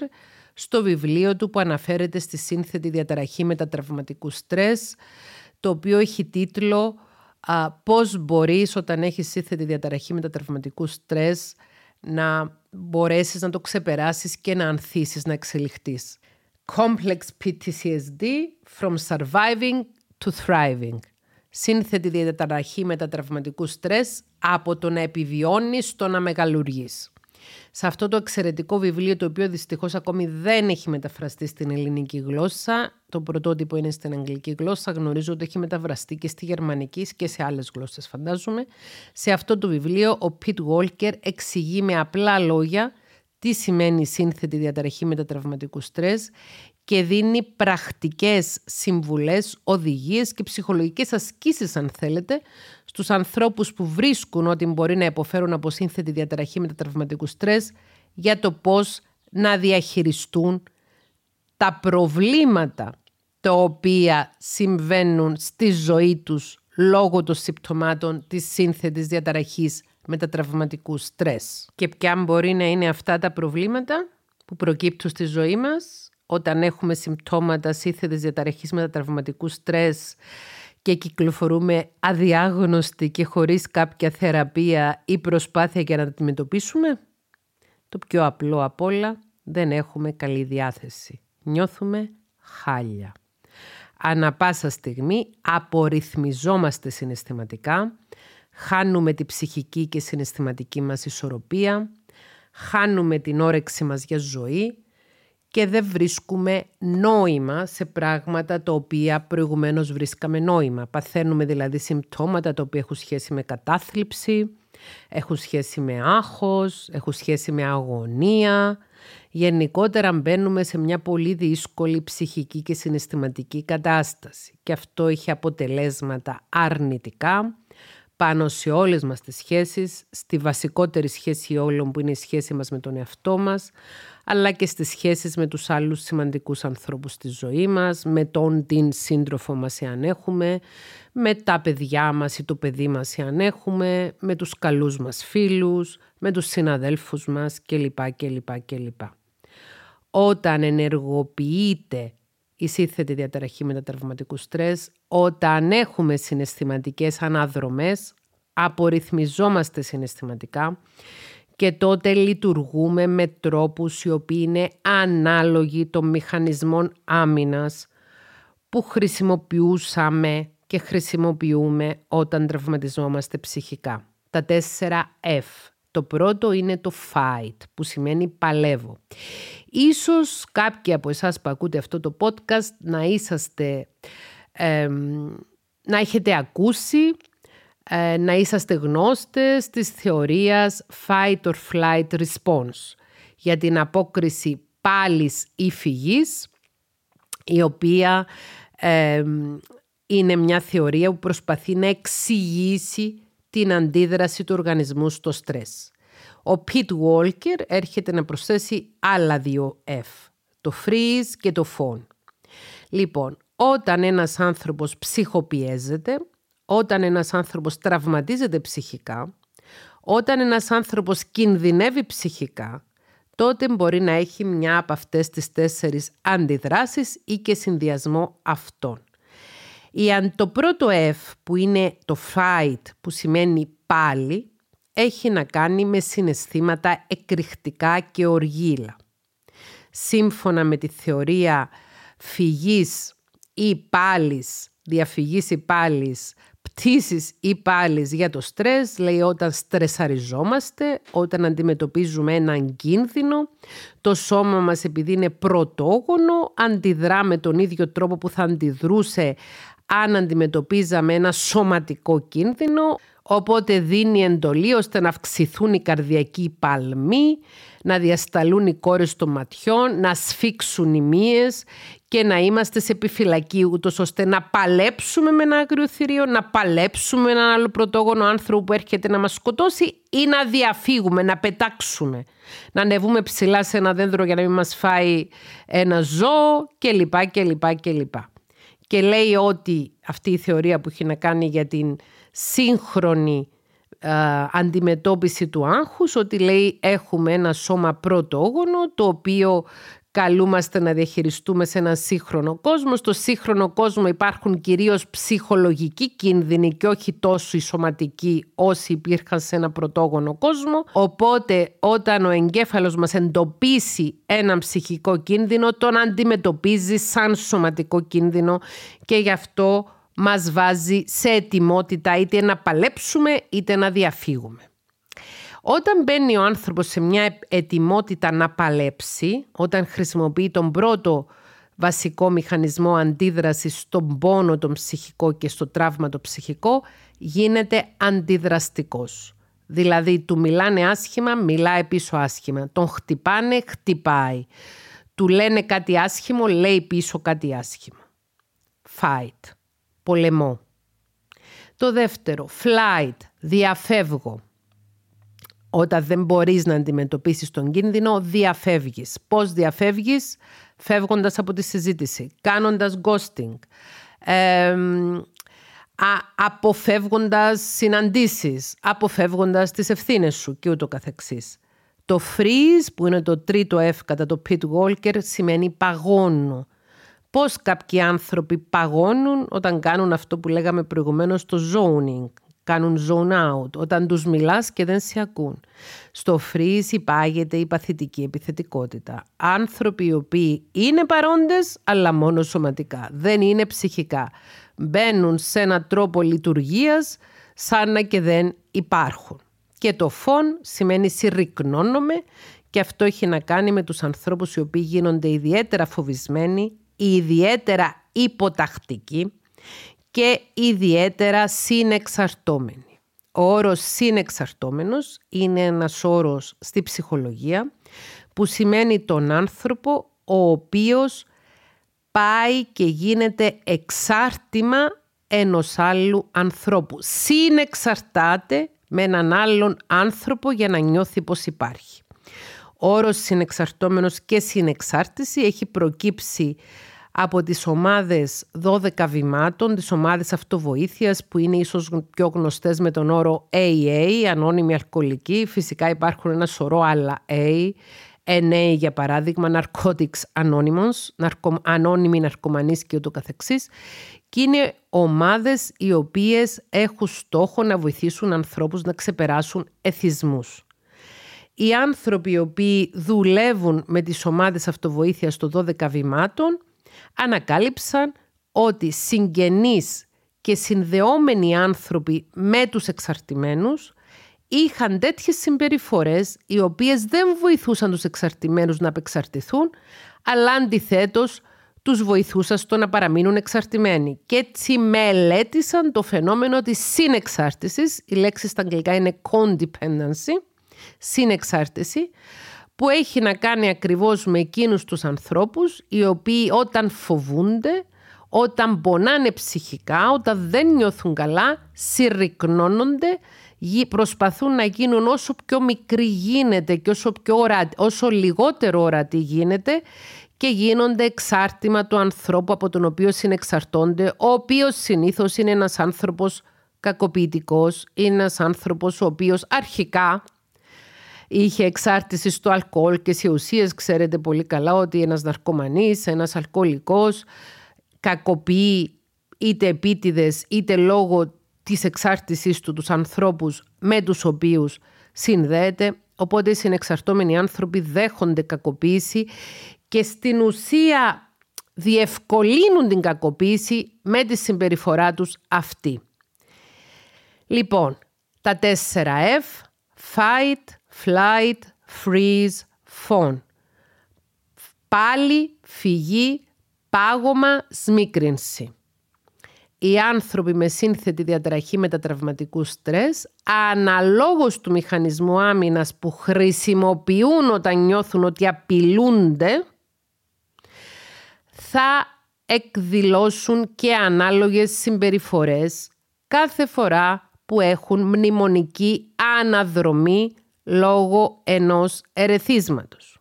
στο βιβλίο του που αναφέρεται στη σύνθετη διαταραχή μετατραυματικού στρες, το οποίο έχει τίτλο α, «Πώς μπορείς όταν έχεις σύνθετη διαταραχή μετατραυματικού στρες να μπορέσεις να το ξεπεράσεις και να ανθίσεις, να εξελιχτείς». Complex P T S D from surviving to thriving. Σύνθετη διαταραχή μετατραυματικού στρες από το να επιβιώνεις στο να μεγαλουργείς. Σε αυτό το εξαιρετικό βιβλίο, το οποίο δυστυχώς ακόμη δεν έχει μεταφραστεί στην ελληνική γλώσσα, το πρωτότυπο είναι στην αγγλική γλώσσα, γνωρίζω ότι έχει μεταφραστεί και στη γερμανική και σε άλλες γλώσσες φαντάζομαι. Σε αυτό το βιβλίο ο Pete Walker εξηγεί με απλά λόγια τι σημαίνει σύνθετη διαταραχή μετατραυματικού στρες και δίνει πρακτικές συμβουλές, οδηγίες και ψυχολογικές ασκήσεις, αν θέλετε, στους ανθρώπους που βρίσκουν ότι μπορεί να υποφέρουν από σύνθετη διαταραχή μετατραυματικού στρες, για το πώς να διαχειριστούν τα προβλήματα τα οποία συμβαίνουν στη ζωή τους λόγω των συμπτωμάτων της σύνθετης διαταραχής μετατραυματικού στρες. Και ποια μπορεί να είναι αυτά τα προβλήματα που προκύπτουν στη ζωή μας όταν έχουμε συμπτώματα σύνθετης διαταραχής μετατραυματικού στρες και κυκλοφορούμε αδιάγνωστοι και χωρίς κάποια θεραπεία ή προσπάθεια για να τα αντιμετωπίσουμε. Το πιο απλό απ' όλα, δεν έχουμε καλή διάθεση. Νιώθουμε χάλια. Ανά πάσα στιγμή απορυθμιζόμαστε συναισθηματικά, χάνουμε τη ψυχική και συναισθηματική μας ισορροπία, χάνουμε την όρεξή μας για ζωή, και δεν βρίσκουμε νόημα σε πράγματα τα οποία προηγουμένως βρίσκαμε νόημα. Παθαίνουμε δηλαδή συμπτώματα τα οποία έχουν σχέση με κατάθλιψη, έχουν σχέση με άγχος, έχουν σχέση με αγωνία. Γενικότερα μπαίνουμε σε μια πολύ δύσκολη ψυχική και συναισθηματική κατάσταση. Και αυτό έχει αποτελέσματα αρνητικά πάνω σε όλες μας τις σχέσεις, στη βασικότερη σχέση όλων που είναι η σχέση μας με τον εαυτό μας, αλλά και στις σχέσεις με τους άλλους σημαντικούς ανθρώπους στη ζωή μας, με τον την σύντροφο μας εάν έχουμε, με τα παιδιά μας ή το παιδί μας εάν έχουμε, με τους καλούς μας φίλους, με τους συναδέλφους μας κλπ. κλπ, κλπ. Όταν ενεργοποιείται η σύνθετη διαταραχή μετατραυματικού στρες, όταν έχουμε συναισθηματικές αναδρομές, απορυθμιζόμαστε συναισθηματικά και τότε λειτουργούμε με τρόπους οι οποίοι είναι ανάλογοι των μηχανισμών άμυνας που χρησιμοποιούσαμε και χρησιμοποιούμε όταν τραυματιζόμαστε ψυχικά. Τα τέσσερα F. Το πρώτο είναι το fight, που σημαίνει παλεύω. Ίσως κάποιοι από εσάς που ακούτε αυτό το podcast να είσαστε, ε, να έχετε ακούσει, ε, να είσαστε γνώστες της θεωρίας fight or flight response για την απόκριση πάλης ή φυγής, η οποία ε, είναι μια θεωρία που προσπαθεί να εξηγήσει την αντίδραση του οργανισμού στο στρες. Ο Pete Walker έρχεται να προσθέσει άλλα δύο F, το freeze και το fawn. Λοιπόν, όταν ένας άνθρωπος ψυχοπιέζεται, όταν ένας άνθρωπος τραυματίζεται ψυχικά, όταν ένας άνθρωπος κινδυνεύει ψυχικά, τότε μπορεί να έχει μια από αυτές τις τέσσερις αντιδράσεις ή και συνδυασμό αυτών. Το πρώτο F, που είναι το fight, που σημαίνει πάλι, έχει να κάνει με συναισθήματα εκρηκτικά και οργίλα. Σύμφωνα με τη θεωρία φυγής ή πάλης, διαφυγής ή πάλης, πτήσης ή πάλης για το στρες, λέει όταν στρεσαριζόμαστε, όταν αντιμετωπίζουμε έναν κίνδυνο, το σώμα μας, επειδή είναι πρωτόγονο, αντιδρά με τον ίδιο τρόπο που θα αντιδρούσε αν αντιμετωπίζαμε ένα σωματικό κίνδυνο, οπότε δίνει εντολή ώστε να αυξηθούν οι καρδιακοί παλμοί, να διασταλούν οι κόρες των ματιών, να σφίξουν οι μύες και να είμαστε σε επιφυλακή, ούτως ώστε να παλέψουμε με ένα άγριο θηρίο, να παλέψουμε με έναν άλλο πρωτόγονο άνθρωπο που έρχεται να μας σκοτώσει ή να διαφύγουμε, να πετάξουμε, να ανεβούμε ψηλά σε ένα δέντρο για να μην μας φάει ένα ζώο κλπ. κλπ, κλπ. Και λέει ότι αυτή η θεωρία που έχει να κάνει για την σύγχρονη ε, αντιμετώπιση του άγχους, ότι λέει έχουμε ένα σώμα πρωτόγονο το οποίο καλούμαστε να διαχειριστούμε σε έναν σύγχρονο κόσμο. Στο σύγχρονο κόσμο υπάρχουν κυρίως ψυχολογικοί κίνδυνοι και όχι τόσο οι σωματικοί όσοι υπήρχαν σε ένα πρωτόγονο κόσμο. Οπότε όταν ο εγκέφαλος μας εντοπίσει έναν ψυχικό κίνδυνο, τον αντιμετωπίζει σαν σωματικό κίνδυνο και γι' αυτό μας βάζει σε ετοιμότητα είτε να παλέψουμε είτε να διαφύγουμε. Όταν μπαίνει ο άνθρωπος σε μια ετοιμότητα να παλέψει, όταν χρησιμοποιεί τον πρώτο βασικό μηχανισμό αντίδρασης στον πόνο τον ψυχικό και στο τραύμα το ψυχικό, γίνεται αντιδραστικός. Δηλαδή του μιλάνε άσχημα, μιλάει πίσω άσχημα. Τον χτυπάνε, χτυπάει. Του λένε κάτι άσχημο, λέει πίσω κάτι άσχημα. Fight, πολεμό. Το δεύτερο, flight, διαφεύγω. Όταν δεν μπορείς να αντιμετωπίσεις τον κίνδυνο, διαφεύγεις. Πώς διαφεύγεις? Φεύγοντας από τη συζήτηση, κάνοντας ghosting, ε, α, αποφεύγοντας συναντήσεις, αποφεύγοντας τις ευθύνες σου και ούτω καθεξής. Το freeze, που είναι το τρίτο F κατά το Pete Walker, σημαίνει παγώνω. Πώς κάποιοι άνθρωποι παγώνουν όταν κάνουν αυτό που λέγαμε προηγουμένως, το zoning. Κάνουν zone out, όταν τους μιλάς και δεν σε ακούν. Στο freeze υπάγεται η παθητική επιθετικότητα. Άνθρωποι οι οποίοι είναι παρόντες, αλλά μόνο σωματικά, δεν είναι ψυχικά. Μπαίνουν σε έναν τρόπο λειτουργίας, σαν να και δεν υπάρχουν. Και το φων σημαίνει συρρυκνώνομαι και αυτό έχει να κάνει με τους ανθρώπους οι οποίοι γίνονται ιδιαίτερα φοβισμένοι, ιδιαίτερα υποτακτικοί, και ιδιαίτερα συνεξαρτώμενοι. Ο όρος συνεξαρτώμενος είναι ένας όρος στη ψυχολογία που σημαίνει τον άνθρωπο ο οποίος πάει και γίνεται εξάρτημα ενός άλλου ανθρώπου. Συνεξαρτάται με έναν άλλον άνθρωπο για να νιώθει πως υπάρχει. Ο όρος συνεξαρτώμενος και συνεξάρτηση έχει προκύψει από τις ομάδες δώδεκα βημάτων, τις ομάδες αυτοβοήθειας που είναι ίσως πιο γνωστές με τον όρο έι έι, ανώνυμοι αλκοολικοί. Φυσικά υπάρχουν ένα σωρό άλλα A, εν έι για παράδειγμα, Narcotics Anonymous, ανώνυμοι ναρκωμανείς και ούτω καθεξής. Και είναι ομάδες οι οποίες έχουν στόχο να βοηθήσουν ανθρώπους να ξεπεράσουν εθισμούς. Οι άνθρωποι οι οποίοι δουλεύουν με τις ομάδες αυτοβοήθειας των δώδεκα βημάτων ανακάλυψαν ότι συγγενείς και συνδεόμενοι άνθρωποι με τους εξαρτημένους είχαν τέτοιες συμπεριφορές οι οποίες δεν βοηθούσαν τους εξαρτημένους να απεξαρτηθούν, αλλά αντιθέτως τους βοηθούσαν στο να παραμείνουν εξαρτημένοι. Και έτσι μελέτησαν το φαινόμενο της συνεξάρτησης, η λέξη στα αγγλικά είναι codependency, συνεξάρτηση, που έχει να κάνει ακριβώς με εκείνους τους ανθρώπους οι οποίοι όταν φοβούνται, όταν πονάνε ψυχικά, όταν δεν νιώθουν καλά, συρρυκνώνονται, προσπαθούν να γίνουν όσο πιο μικροί γίνεται και όσο, πιο ορατή, όσο λιγότερο ορατή γίνεται και γίνονται εξάρτημα του ανθρώπου από τον οποίο συνεξαρτώνται, ο οποίος συνήθως είναι ένας άνθρωπος κακοποιητικός, είναι ένας άνθρωπος ο οποίος αρχικά είχε εξάρτηση στο αλκοόλ και σε ουσίες. Ξέρετε πολύ καλά ότι ένας ναρκωμανής, ένας αλκοολικός κακοποιεί είτε επίτηδες είτε λόγω της εξάρτησής του τους ανθρώπους με τους οποίους συνδέεται. Οπότε οι συνεξαρτώμενοι άνθρωποι δέχονται κακοποίηση και στην ουσία διευκολύνουν την κακοποίηση με τη συμπεριφορά τους αυτή. Λοιπόν, τα τέσσερα F, fight, flight, freeze, fawn. Πάλι, φυγή, πάγωμα, σμίκρυνση. Οι άνθρωποι με σύνθετη διαταραχή μετατραυματικού στρες, αναλόγως του μηχανισμού άμυνας που χρησιμοποιούν όταν νιώθουν ότι απειλούνται, θα εκδηλώσουν και ανάλογες συμπεριφορές κάθε φορά που έχουν μνημονική αναδρομή λόγω ενός ερεθίσματος.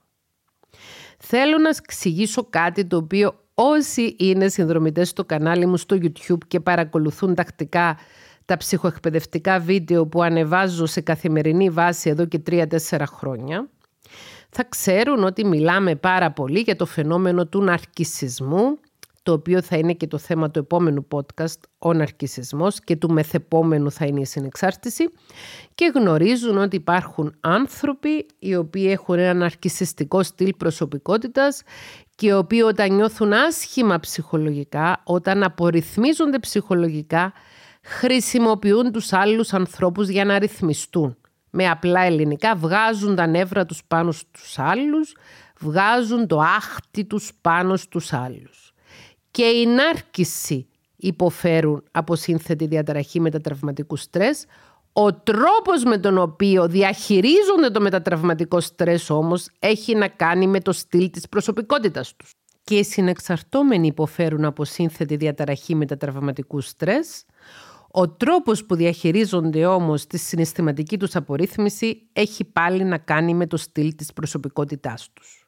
Θέλω να σας εξηγήσω κάτι το οποίο όσοι είναι συνδρομητές στο κανάλι μου στο YouTube και παρακολουθούν τακτικά τα ψυχοεκπαιδευτικά βίντεο που ανεβάζω σε καθημερινή βάση εδώ και τρία τέσσερα χρόνια, θα ξέρουν ότι μιλάμε πάρα πολύ για το φαινόμενο του ναρκισσισμού, το οποίο θα είναι και το θέμα του επόμενου podcast, ο ναρκισσισμός, και του μεθεπόμενου θα είναι η συνεξάρτηση, και γνωρίζουν ότι υπάρχουν άνθρωποι οι οποίοι έχουν ένα ναρκισσιστικό στυλ προσωπικότητας και οι οποίοι όταν νιώθουν άσχημα ψυχολογικά, όταν απορρυθμίζονται ψυχολογικά, χρησιμοποιούν τους άλλους ανθρώπους για να ρυθμιστούν. Με απλά ελληνικά, βγάζουν τα νεύρα τους πάνω στους άλλους, βγάζουν το άχτη τους πάνω στους άλλους. Και οι νάρκισσοι υποφέρουν από σύνθετη διαταραχή μετατραυματικού στρες. Ο τρόπος με τον οποίο διαχειρίζονται το μετατραυματικό στρες όμως έχει να κάνει με το στυλ της προσωπικότητας τους. Και οι συνεξαρτώμενοι υποφέρουν από σύνθετη διαταραχή μετατραυματικού στρες. Ο τρόπος που διαχειρίζονται όμως τη συναισθηματική τους απορρύθμιση έχει πάλι να κάνει με το στυλ της προσωπικότητάς τους.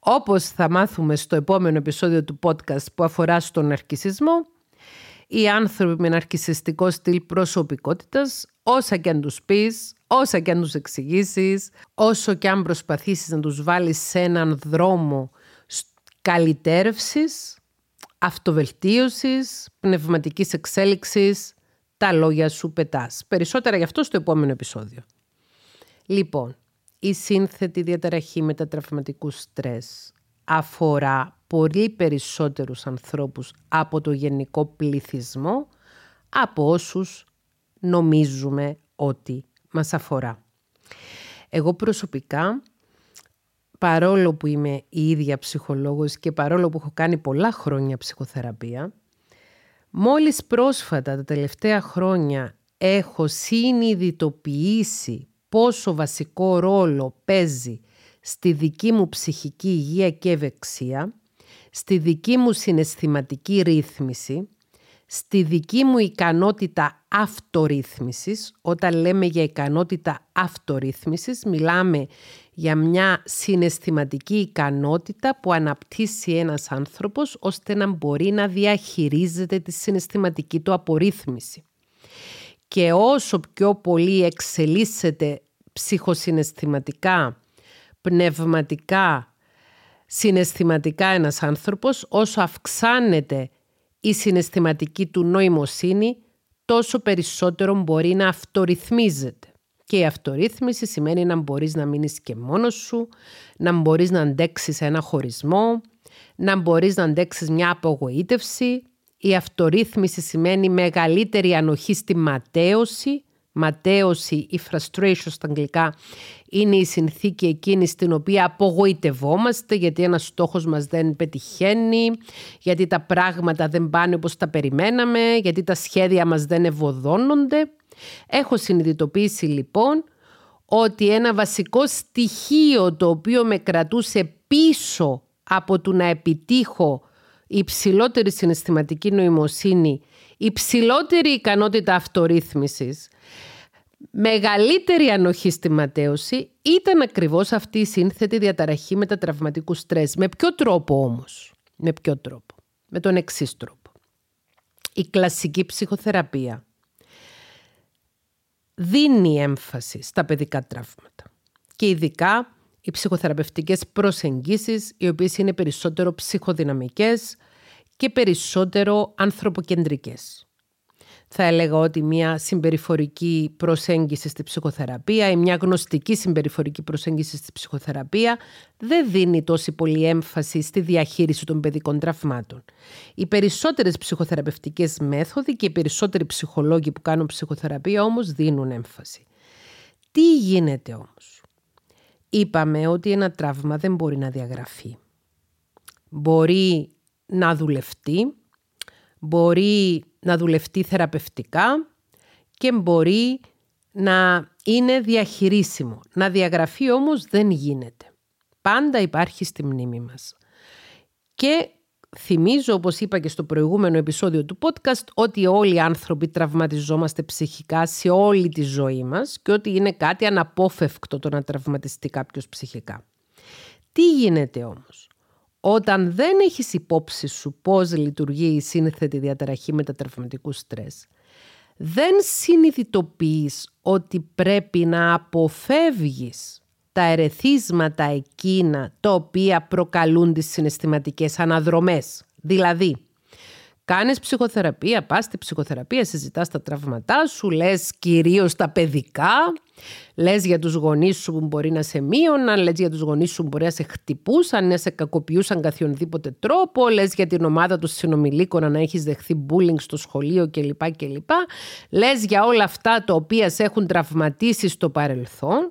Όπως θα μάθουμε στο επόμενο επεισόδιο του podcast που αφορά στον ναρκισσισμό, οι άνθρωποι με ναρκισσιστικό στυλ προσωπικότητας, όσα και αν τους πεις, όσα και αν τους εξηγήσεις, όσο και αν προσπαθήσεις να τους βάλεις σε έναν δρόμο καλυτέρευσης, αυτοβελτίωσης, πνευματικής εξέλιξης, τα λόγια σου πετάς. Περισσότερα γι' αυτό στο επόμενο επεισόδιο. Λοιπόν, η σύνθετη διαταραχή μετατραυματικού στρες αφορά πολύ περισσότερους ανθρώπους από το γενικό πληθυσμό, από όσους νομίζουμε ότι μας αφορά. Εγώ προσωπικά, παρόλο που είμαι η ίδια ψυχολόγος και παρόλο που έχω κάνει πολλά χρόνια ψυχοθεραπεία, μόλις πρόσφατα τα τελευταία χρόνια έχω συνειδητοποιήσει πόσο βασικό ρόλο παίζει στη δική μου ψυχική υγεία και ευεξία, στη δική μου συναισθηματική ρύθμιση, στη δική μου ικανότητα αυτορύθμισης. Όταν λέμε για ικανότητα αυτορύθμισης, μιλάμε για μια συναισθηματική ικανότητα που αναπτύσσει ένας άνθρωπος ώστε να μπορεί να διαχειρίζεται τη συναισθηματική του απορρίθμιση. Και όσο πιο πολύ εξελίσσεται ψυχοσυναισθηματικά, πνευματικά, συναισθηματικά ένας άνθρωπος, όσο αυξάνεται η συναισθηματική του νοημοσύνη, τόσο περισσότερο μπορεί να αυτορυθμίζεται. Και η αυτορύθμιση σημαίνει να μπορείς να μείνεις και μόνος σου, να μπορείς να αντέξεις ένα χωρισμό, να μπορείς να αντέξεις μια απογοήτευση, Η αυτορύθμιση σημαίνει μεγαλύτερη ανοχή στη ματέωση. Ματέωση ή frustration στα αγγλικά είναι η συνθήκη εκείνη στην οποία απογοητευόμαστε γιατί ένας στόχος μας δεν πετυχαίνει, γιατί τα πράγματα δεν πάνε όπως τα περιμέναμε, γιατί τα σχέδια μας δεν ευωδώνονται. Έχω συνειδητοποιήσει λοιπόν ότι ένα βασικό στοιχείο το οποίο με κρατούσε πίσω από το να επιτύχω υψηλότερη συναισθηματική νοημοσύνη, υψηλότερη ικανότητα αυτορύθμισης, μεγαλύτερη ανοχή στη ματέωση, ήταν ακριβώς αυτή η σύνθετη διαταραχή μετατραυματικού στρες. Με ποιο τρόπο όμως? Με ποιο τρόπο? Με τον εξής τρόπο. Η κλασική ψυχοθεραπεία δίνει έμφαση στα παιδικά τραύματα και ειδικά οι ψυχοθεραπευτικές προσεγγίσεις, οι οποίες είναι περισσότερο ψυχοδυναμικές και περισσότερο ανθρωποκεντρικές. Θα έλεγα ότι μια συμπεριφορική προσέγγιση στη ψυχοθεραπεία ή μια γνωστική συμπεριφορική προσέγγιση στη ψυχοθεραπεία δεν δίνει τόση πολύ έμφαση στη διαχείριση των παιδικών τραυμάτων. Οι περισσότερες ψυχοθεραπευτικές μέθοδοι και οι περισσότεροι ψυχολόγοι που κάνουν ψυχοθεραπεία όμως δίνουν έμφαση. Τι γίνεται όμως? Είπαμε ότι ένα τραύμα δεν μπορεί να διαγραφεί. Μπορεί να δουλευτεί, μπορεί να δουλευτεί θεραπευτικά και μπορεί να είναι διαχειρίσιμο. Να διαγραφεί όμως δεν γίνεται. Πάντα υπάρχει στη μνήμη μας. Και θυμίζω, όπως είπα και στο προηγούμενο επεισόδιο του podcast, ότι όλοι οι άνθρωποι τραυματιζόμαστε ψυχικά σε όλη τη ζωή μας και ότι είναι κάτι αναπόφευκτο το να τραυματιστεί κάποιος ψυχικά. Τι γίνεται όμως? Όταν δεν έχεις υπόψη σου πώς λειτουργεί η σύνθετη διαταραχή μετατραυματικού στρες, δεν συνειδητοποιείς ότι πρέπει να αποφεύγεις τα ερεθίσματα εκείνα τα οποία προκαλούν τις συναισθηματικές αναδρομές. Δηλαδή, κάνεις ψυχοθεραπεία, πας στη ψυχοθεραπεία, συζητάς τα τραύματά σου, λες κυρίως τα παιδικά, λες για τους γονείς σου που μπορεί να σε μείωναν, λες για τους γονείς σου που μπορεί να σε χτυπούσαν, να σε κακοποιούσαν καθιονδήποτε τρόπο, λες για την ομάδα των συνομιλίκων να έχεις δεχθεί bullying στο σχολείο κλπ. κλπ. Λες για όλα αυτά τα οποία σε έχουν τραυματίσει στο παρελθόν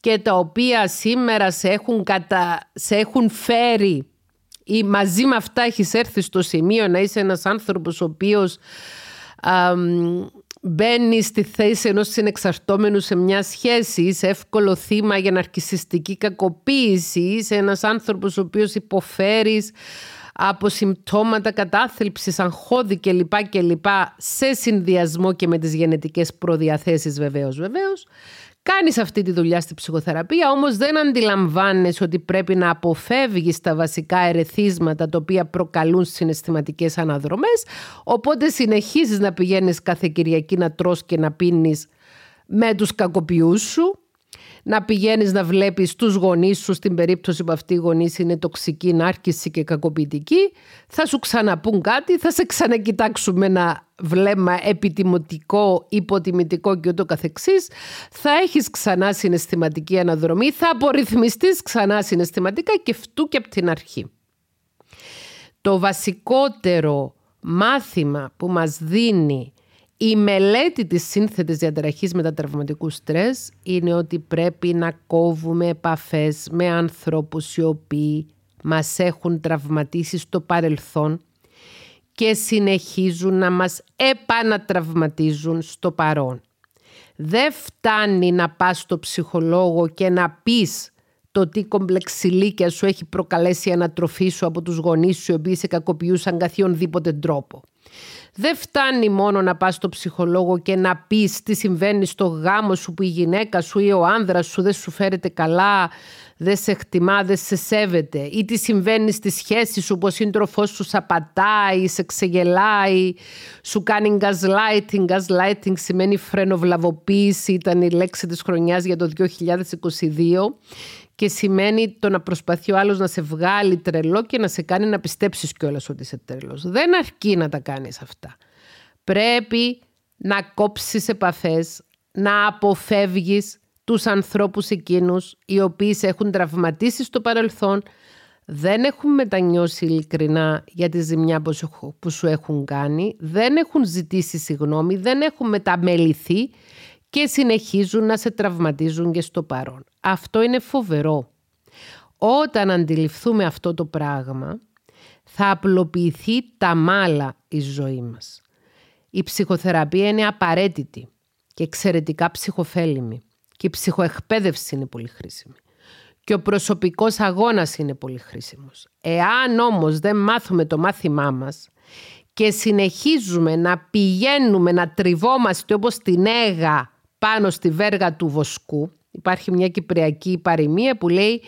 και τα οποία σήμερα σε έχουν, κατα... σε έχουν φέρει ή μαζί με αυτά έχεις έρθει στο σημείο να είσαι ένας άνθρωπος ο οποίος α, μπαίνει στη θέση ενός συνεξαρτώμενου σε μια σχέση, είσαι εύκολο θύμα για ναρκισσιστική κακοποίηση, είσαι ένας άνθρωπος ο οποίος υποφέρεις από συμπτώματα κατάθλιψης, αγχώδη κλπ. κλπ. Σε συνδυασμό και με τις γενετικές προδιαθέσεις βεβαίως βεβαίως. Κάνεις αυτή τη δουλειά στη ψυχοθεραπεία, όμως δεν αντιλαμβάνεσαι ότι πρέπει να αποφεύγεις τα βασικά ερεθίσματα τα οποία προκαλούν συναισθηματικές αναδρομές, οπότε συνεχίζεις να πηγαίνεις κάθε Κυριακή να τρως και να πίνεις με τους κακοποιούς σου, να πηγαίνεις να βλέπεις τους γονείς σου, στην περίπτωση που αυτοί οι γονείς είναι τοξικοί, νάρκισσοι και κακοποιητικοί, θα σου ξαναπούν κάτι, θα σε ξανακοιτάξουν με ένα βλέμμα επιτιμωτικό, υποτιμητικό και ούτω καθεξής, θα έχεις ξανά συναισθηματική αναδρομή, θα απορριθμιστείς ξανά συναισθηματικά και φτού και από την αρχή. Το βασικότερο μάθημα που μας δίνει η μελέτη της σύνθετης διαταραχής μετατραυματικού στρες είναι ότι πρέπει να κόβουμε επαφές με ανθρώπους οι οποίοι μας έχουν τραυματίσει στο παρελθόν και συνεχίζουν να μας επανατραυματίζουν στο παρόν. Δεν φτάνει να πας στο ψυχολόγο και να πεις το τι κομπλεξιλίκια σου έχει προκαλέσει η ανατροφή σου από τους γονείς σου οι οποίοι σε κακοποιούσαν καθιονδήποτε τρόπο. Δεν φτάνει μόνο να πας στο ψυχολόγο και να πεις τι συμβαίνει στο γάμο σου που η γυναίκα σου ή ο άνδρας σου δεν σου φέρεται καλά, δεν σε χτιμά, δεν σε σέβεται, ή τι συμβαίνει στη σχέση σου που ο σύντροφός σου σαπατάει, σε ξεγελάει, σου κάνει gaslighting. Gaslighting σημαίνει φρενοβλαβοποίηση, ήταν η λέξη της χρονιάς για το δύο χιλιάδες είκοσι δύο και σημαίνει το να προσπαθεί ο άλλος να σε βγάλει τρελό και να σε κάνει να πιστέψεις κιόλας ότι είσαι τρελός. Δεν αρκεί να τα κάνεις αυτά. Πρέπει να κόψεις επαφές, να αποφεύγεις τους ανθρώπους εκείνους οι οποίοι σε έχουν τραυματίσει στο παρελθόν, δεν έχουν μετανιώσει ειλικρινά για τη ζημιά που σου έχουν κάνει, δεν έχουν ζητήσει συγγνώμη, δεν έχουν μεταμεληθεί και συνεχίζουν να σε τραυματίζουν και στο παρόν. Αυτό είναι φοβερό. Όταν αντιληφθούμε αυτό το πράγμα, θα απλοποιηθεί τα μάλα η ζωή μας. Η ψυχοθεραπεία είναι απαραίτητη και εξαιρετικά ψυχοφέλιμη και η ψυχοεκπαίδευση είναι πολύ χρήσιμη. Και ο προσωπικός αγώνας είναι πολύ χρήσιμος. Εάν όμως δεν μάθουμε το μάθημά μας και συνεχίζουμε να πηγαίνουμε, να τριβόμαστε όπως την έγα πάνω στη βέργα του βοσκού, υπάρχει μια κυπριακή παροιμία που λέει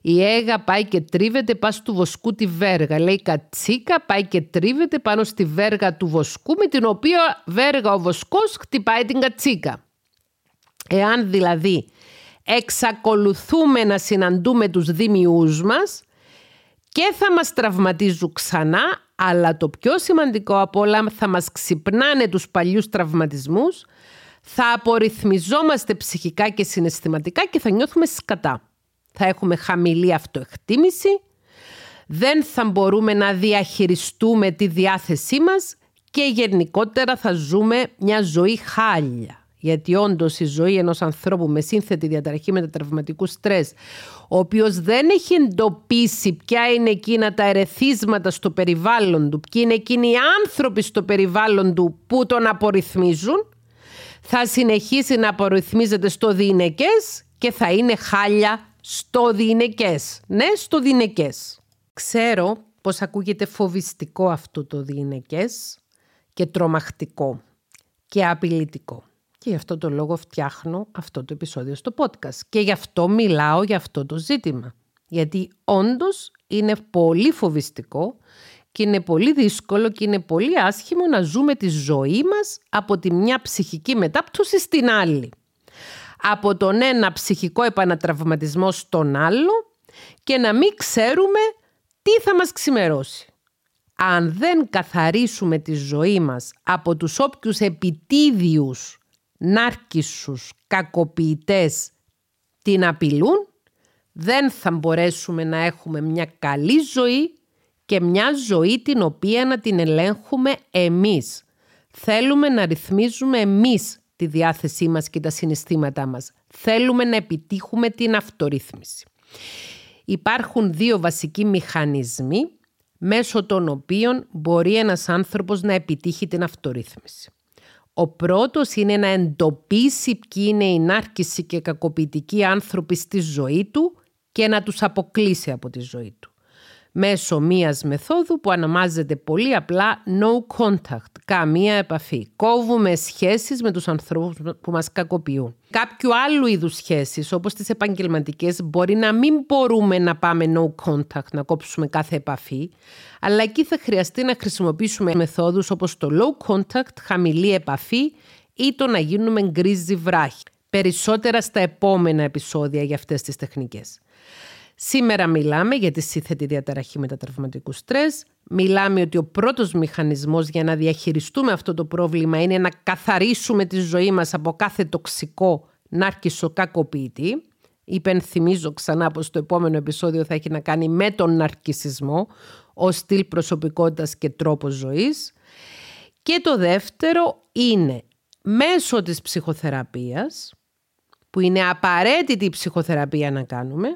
«Η έγα πάει και τρίβεται πάνω του βοσκού τη βέργα». Λέει «Κατσίκα πάει και τρίβεται πάνω στη βέργα του βοσκού», με την οποία βέργα ο βοσκός χτυπάει την κατσίκα. Εάν δηλαδή εξακολουθούμε να συναντούμε τους δημιούς μας και θα μας τραυματίζουν ξανά, αλλά το πιο σημαντικό από όλα, θα μας ξυπνάνε τους παλιούς τραυματισμούς, θα απορριθμιζόμαστε ψυχικά και συναισθηματικά και θα νιώθουμε σκατά. Θα έχουμε χαμηλή αυτοεκτίμηση, δεν θα μπορούμε να διαχειριστούμε τη διάθεσή μας και γενικότερα θα ζούμε μια ζωή χάλια. Γιατί όντως η ζωή ενός ανθρώπου με σύνθετη διαταραχή μετατραυματικού στρες, ο οποίος δεν έχει εντοπίσει ποια είναι εκείνα τα ερεθίσματα στο περιβάλλον του, ποιοι είναι εκείνοι οι άνθρωποι στο περιβάλλον του που τον απορριθμίζουν, θα συνεχίσει να απορριθμίζεται στο διηνεκές και θα είναι χάλια στο διηνεκές. Ναι, στο διηνεκές. Ξέρω πως ακούγεται φοβιστικό αυτό το διηνεκές και τρομακτικό και απειλητικό. Και γι' αυτό το λόγο φτιάχνω αυτό το επεισόδιο στο podcast. Και γι' αυτό μιλάω για αυτό το ζήτημα. Γιατί όντως είναι πολύ φοβιστικό και είναι πολύ δύσκολο και είναι πολύ άσχημο να ζούμε τη ζωή μας από τη μια ψυχική μετάπτωση στην άλλη. Από τον ένα ψυχικό επανατραυματισμό στον άλλο και να μην ξέρουμε τι θα μας ξημερώσει. Αν δεν καθαρίσουμε τη ζωή μας από τους όποιους επιτίδιους νάρκισσους, κακοποιητές την απειλούν, δεν θα μπορέσουμε να έχουμε μια καλή ζωή και μια ζωή την οποία να την ελέγχουμε εμείς. Θέλουμε να ρυθμίζουμε εμείς τη διάθεσή μας και τα συναισθήματά μας. Θέλουμε να επιτύχουμε την αυτορύθμιση. Υπάρχουν δύο βασικοί μηχανισμοί μέσω των οποίων μπορεί ένας άνθρωπος να επιτύχει την αυτορύθμιση. Ο πρώτος είναι να εντοπίσει ποιοι είναι οι νάρκισσοι και κακοποιητικοί άνθρωποι στη ζωή του και να τους αποκλείσει από τη ζωή του. Μέσω μίας μεθόδου που ονομάζεται πολύ απλά no contact, καμία επαφή. Κόβουμε σχέσεις με τους ανθρώπους που μας κακοποιούν. Κάποιου άλλου είδους σχέσεις, όπως τις επαγγελματικές, μπορεί να μην μπορούμε να πάμε no contact, να κόψουμε κάθε επαφή, αλλά εκεί θα χρειαστεί να χρησιμοποιήσουμε μεθόδους όπως το low contact, χαμηλή επαφή ή το να γίνουμε γκρίζι βράχη. Περισσότερα στα επόμενα επεισόδια για αυτές τις τεχνικές. Σήμερα μιλάμε για τη σύνθετη διαταραχή μετατραυματικού στρες. Μιλάμε ότι ο πρώτος μηχανισμός για να διαχειριστούμε αυτό το πρόβλημα είναι να καθαρίσουμε τη ζωή μας από κάθε τοξικό νάρκισσο κακοποιητή. Υπενθυμίζω ξανά πως το επόμενο επεισόδιο θα έχει να κάνει με τον ναρκισσισμό ως στυλ προσωπικότητας και τρόπος ζωής. Και το δεύτερο είναι μέσω της ψυχοθεραπείας, που είναι απαραίτητη η ψυχοθεραπεία να κάνουμε,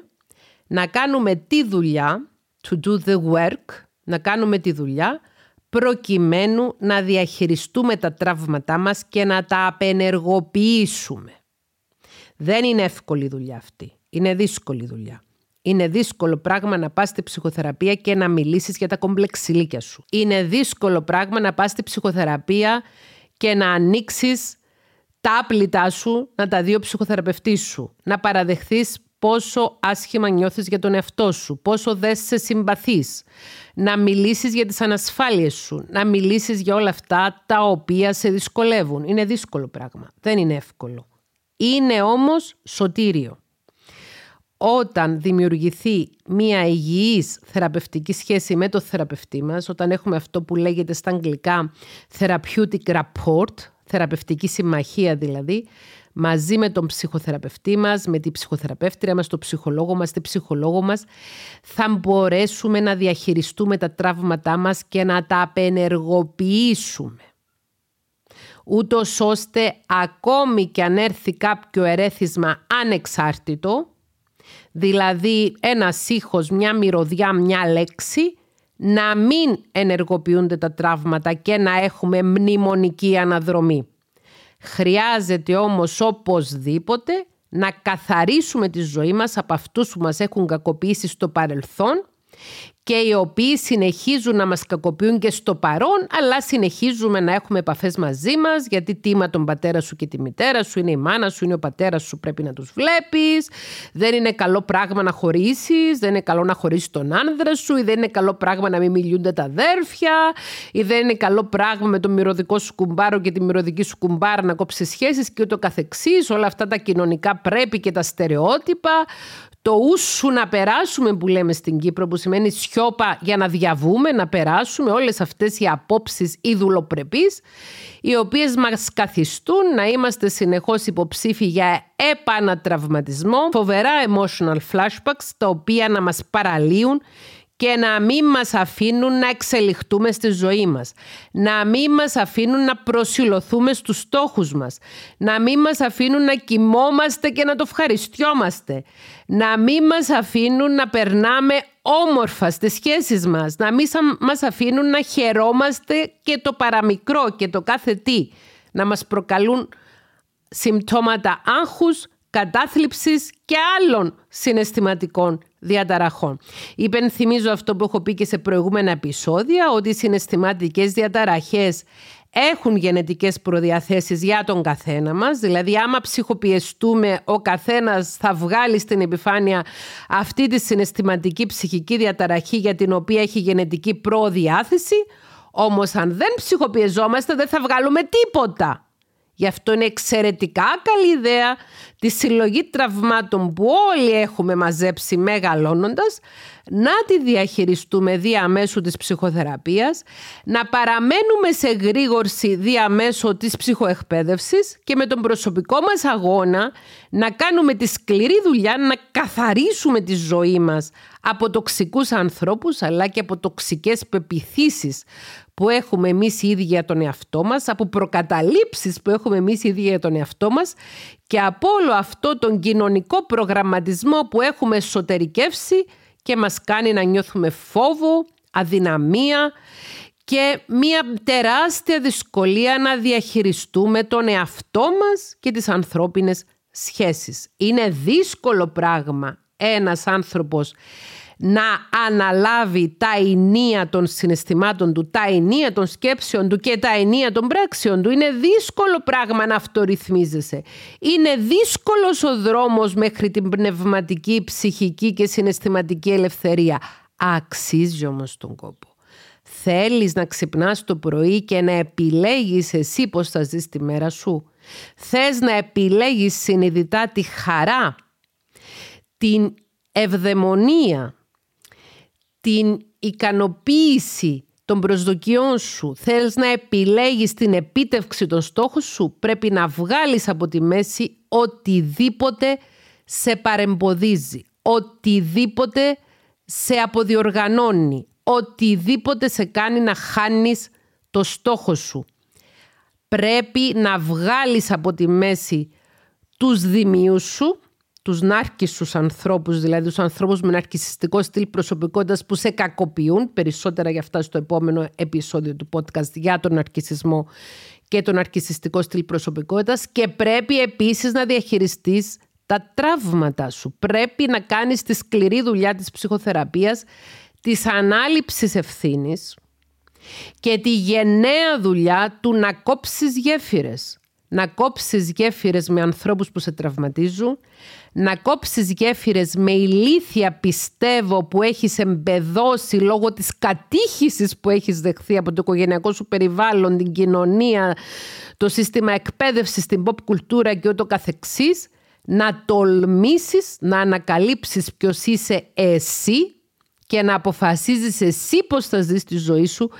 να κάνουμε τη δουλειά, to do the work, να κάνουμε τη δουλειά προκειμένου να διαχειριστούμε τα τραύματά μας και να τα απενεργοποιήσουμε. Δεν είναι εύκολη δουλειά αυτή. Είναι δύσκολη δουλειά. Είναι δύσκολο πράγμα να πας στη ψυχοθεραπεία και να μιλήσεις για τα κομπλεξιλίκια σου. Είναι δύσκολο πράγμα να πας στη ψυχοθεραπεία και να ανοίξεις τα άπλητά σου, να τα δει ο ψυχοθεραπευτής σου, να παραδεχθείς πόσο άσχημα νιώθεις για τον εαυτό σου, πόσο δεν σε συμπαθείς, να μιλήσεις για τις ανασφάλειες σου, να μιλήσεις για όλα αυτά τα οποία σε δυσκολεύουν. Είναι δύσκολο πράγμα, δεν είναι εύκολο. Είναι όμως σωτήριο. Όταν δημιουργηθεί μια υγιής θεραπευτική σχέση με το θεραπευτή μας, όταν έχουμε αυτό που λέγεται στα αγγλικά therapeutic rapport, θεραπευτική συμμαχία δηλαδή, μαζί με τον ψυχοθεραπευτή μας, με την ψυχοθεραπεύτρια μας, τον ψυχολόγο μας, την ψυχολόγο μας, θα μπορέσουμε να διαχειριστούμε τα τραύματά μας και να τα απενεργοποιήσουμε. Ούτως ώστε ακόμη και αν έρθει κάποιο ερέθισμα ανεξάρτητο, δηλαδή ένας ήχος, μια μυρωδιά, μια λέξη, να μην ενεργοποιούνται τα τραύματα και να έχουμε μνημονική αναδρομή. Χρειάζεται όμως οπωσδήποτε να καθαρίσουμε τη ζωή μας από αυτούς που μας έχουν κακοποιήσει στο παρελθόν και οι οποίοι συνεχίζουν να μας κακοποιούν και στο παρόν, αλλά συνεχίζουμε να έχουμε επαφές μαζί μας, γιατί τίμα τον πατέρα σου και τη μητέρα σου, είναι η μάνα σου, είναι ο πατέρας σου, πρέπει να τους βλέπεις, δεν είναι καλό πράγμα να χωρίσεις, δεν είναι καλό να χωρίσεις τον άνδρα σου, ή δεν είναι καλό πράγμα να μην μιλούνται τα αδέρφια, ή δεν είναι καλό πράγμα με τον μυρωδικό σου κουμπάρο και τη μυρωδική σου κουμπάρα να κόψεις σχέσεις και ούτω καθεξής, όλα αυτά τα κοινωνικά πρέπει και τα στερεότυπα. Το ούσου να περάσουμε που λέμε στην Κύπρο, που σημαίνει σιώπα για να διαβούμε, να περάσουμε όλες αυτές οι απόψεις οι δουλοπρεπείς, οι οποίες μας καθιστούν να είμαστε συνεχώς υποψήφοι για επανατραυματισμό, φοβερά emotional flashbacks τα οποία να μας παραλύουν και να μην μας αφήνουν να εξελιχτούμε στη ζωή μας, να μην μας αφήνουν να προσιλωθούμε στους στόχους μας, να μην μας αφήνουν να κοιμόμαστε και να το ευχαριστιόμαστε, να μην μας αφήνουν να περνάμε όμορφα στις σχέσεις μας, να μην μας αφήνουν να χαιρόμαστε και το παραμικρό και το κάθε τι, να μας προκαλούν συμπτώματα άγχους, κατάθλιψης και άλλων συναισθηματικών διαταραχών. Υπενθυμίζω αυτό που έχω πει και σε προηγούμενα επεισόδια, ότι οι συναισθηματικές διαταραχές έχουν γενετικές προδιαθέσεις για τον καθένα μας, δηλαδή άμα ψυχοπιεστούμε ο καθένας θα βγάλει στην επιφάνεια αυτή τη συναισθηματική ψυχική διαταραχή για την οποία έχει γενετική προδιάθεση, όμως αν δεν ψυχοπιεζόμαστε δεν θα βγάλουμε τίποτα. Γι' αυτό είναι εξαιρετικά καλή ιδέα τη συλλογή τραυμάτων που όλοι έχουμε μαζέψει μεγαλώνοντας να τη διαχειριστούμε διαμέσου της ψυχοθεραπείας, να παραμένουμε σε γρήγορση διαμέσου της ψυχοεκπαίδευσης και με τον προσωπικό μας αγώνα να κάνουμε τη σκληρή δουλειά να καθαρίσουμε τη ζωή μας από τοξικούς ανθρώπους αλλά και από τοξικές πεποιθήσεις που έχουμε εμείς οι ίδιοι για τον εαυτό μας, από προκαταλήψεις που έχουμε εμείς οι ίδιοι για τον εαυτό μας και από όλο αυτό τον κοινωνικό προγραμματισμό που έχουμε εσωτερικεύσει και μας κάνει να νιώθουμε φόβο, αδυναμία και μια τεράστια δυσκολία να διαχειριστούμε τον εαυτό μας και τις ανθρώπινες σχέσεις. Είναι δύσκολο πράγμα ένας άνθρωπος να αναλάβει τα ηνία των συναισθημάτων του, τα ηνία των σκέψεων του και τα ηνία των πράξεων του. Είναι δύσκολο πράγμα να αυτορυθμίζεσαι. Είναι δύσκολος ο δρόμος μέχρι την πνευματική, ψυχική και συναισθηματική ελευθερία. Αξίζει όμως τον κόπο. Θέλεις να ξυπνάς το πρωί και να επιλέγεις εσύ πώς θα ζεις τη μέρα σου. Θες να επιλέγεις συνειδητά τη χαρά, την ευδαιμονία, την ικανοποίηση των προσδοκιών σου. Θέλεις να επιλέγεις την επίτευξη των στόχων σου. Πρέπει να βγάλεις από τη μέση οτιδήποτε σε παρεμποδίζει, οτιδήποτε σε αποδιοργανώνει, οτιδήποτε σε κάνει να χάνεις το στόχο σου. Πρέπει να βγάλεις από τη μέση τους δημιούς σου, τους νάρκισσους ανθρώπους, δηλαδή τους ανθρώπους με ναρκισσιστικό στυλ προσωπικότητας που σε κακοποιούν, περισσότερα για αυτά στο επόμενο επεισόδιο του podcast για τον ναρκισσισμό και τον ναρκισσιστικό στυλ προσωπικότητας, και πρέπει επίσης να διαχειριστείς τα τραύματα σου. Πρέπει να κάνεις τη σκληρή δουλειά της ψυχοθεραπείας, της ανάληψης ευθύνης και τη γενναία δουλειά του να κόψεις γέφυρες. Να κόψεις γέφυρες με ανθρώπους που σε τραυματίζουν, να κόψεις γέφυρες με ηλίθια πιστεύω που έχεις εμπεδώσει λόγω της κατήχησης που έχεις δεχθεί από το οικογενειακό σου περιβάλλον, την κοινωνία, το σύστημα εκπαίδευσης, την pop κουλτούρα και ούτω καθεξής, να τολμήσεις να ανακαλύψεις ποιος είσαι εσύ και να αποφασίζεις εσύ πώς θα ζεις τη ζωή σου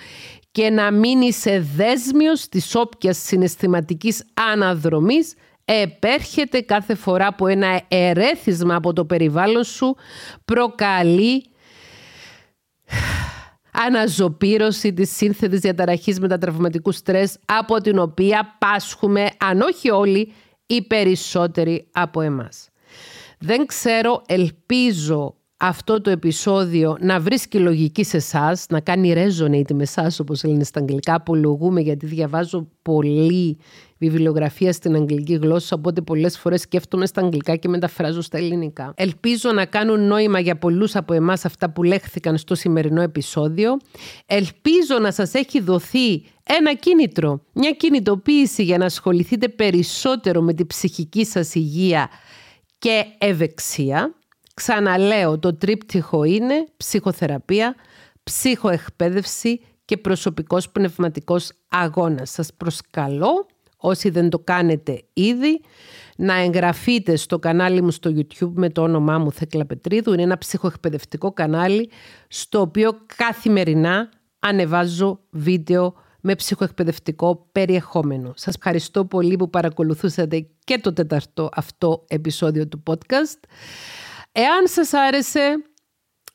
και να μην είσαι δέσμιος της όποιας συναισθηματικής αναδρομής, επέρχεται κάθε φορά που ένα ερέθισμα από το περιβάλλον σου προκαλεί αναζωπήρωση της σύνθετης διαταραχής μετατραυματικού στρες, από την οποία πάσχουμε, αν όχι όλοι, οι περισσότεροι από εμάς. Δεν ξέρω, ελπίζω αυτό το επεισόδιο να βρίσκει λογική σε εσάς, να κάνει resonate με εσάς, όπως λένε στα αγγλικά. Απολογούμε γιατί διαβάζω πολύ βιβλιογραφία στην αγγλική γλώσσα, οπότε πολλές φορές σκέφτομαι στα αγγλικά και μεταφράζω στα ελληνικά. Ελπίζω να κάνουν νόημα για πολλούς από εμάς αυτά που λέχθηκαν στο σημερινό επεισόδιο. Ελπίζω να σας έχει δοθεί ένα κίνητρο, μια κινητοποίηση για να ασχοληθείτε περισσότερο με την ψυχική σας υγεία και ευεξία. Ξαναλέω, το τρίπτυχο είναι ψυχοθεραπεία, ψυχοεκπαίδευση και προσωπικός πνευματικός αγώνας. Σας προσκαλώ, όσοι δεν το κάνετε ήδη, να εγγραφείτε στο κανάλι μου στο YouTube με το όνομά μου Θέκλα Πετρίδου. Είναι ένα ψυχοεκπαιδευτικό κανάλι στο οποίο καθημερινά ανεβάζω βίντεο με ψυχοεκπαιδευτικό περιεχόμενο. Σας ευχαριστώ πολύ που παρακολουθούσατε και το τέταρτο αυτό επεισόδιο του podcast. Εάν σας άρεσε,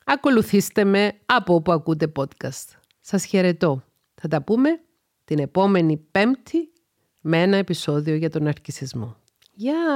ακολουθήστε με από όπου ακούτε podcast. Σας χαιρετώ. Θα τα πούμε την επόμενη Πέμπτη με ένα επεισόδιο για τον ναρκισσισμό. Γεια!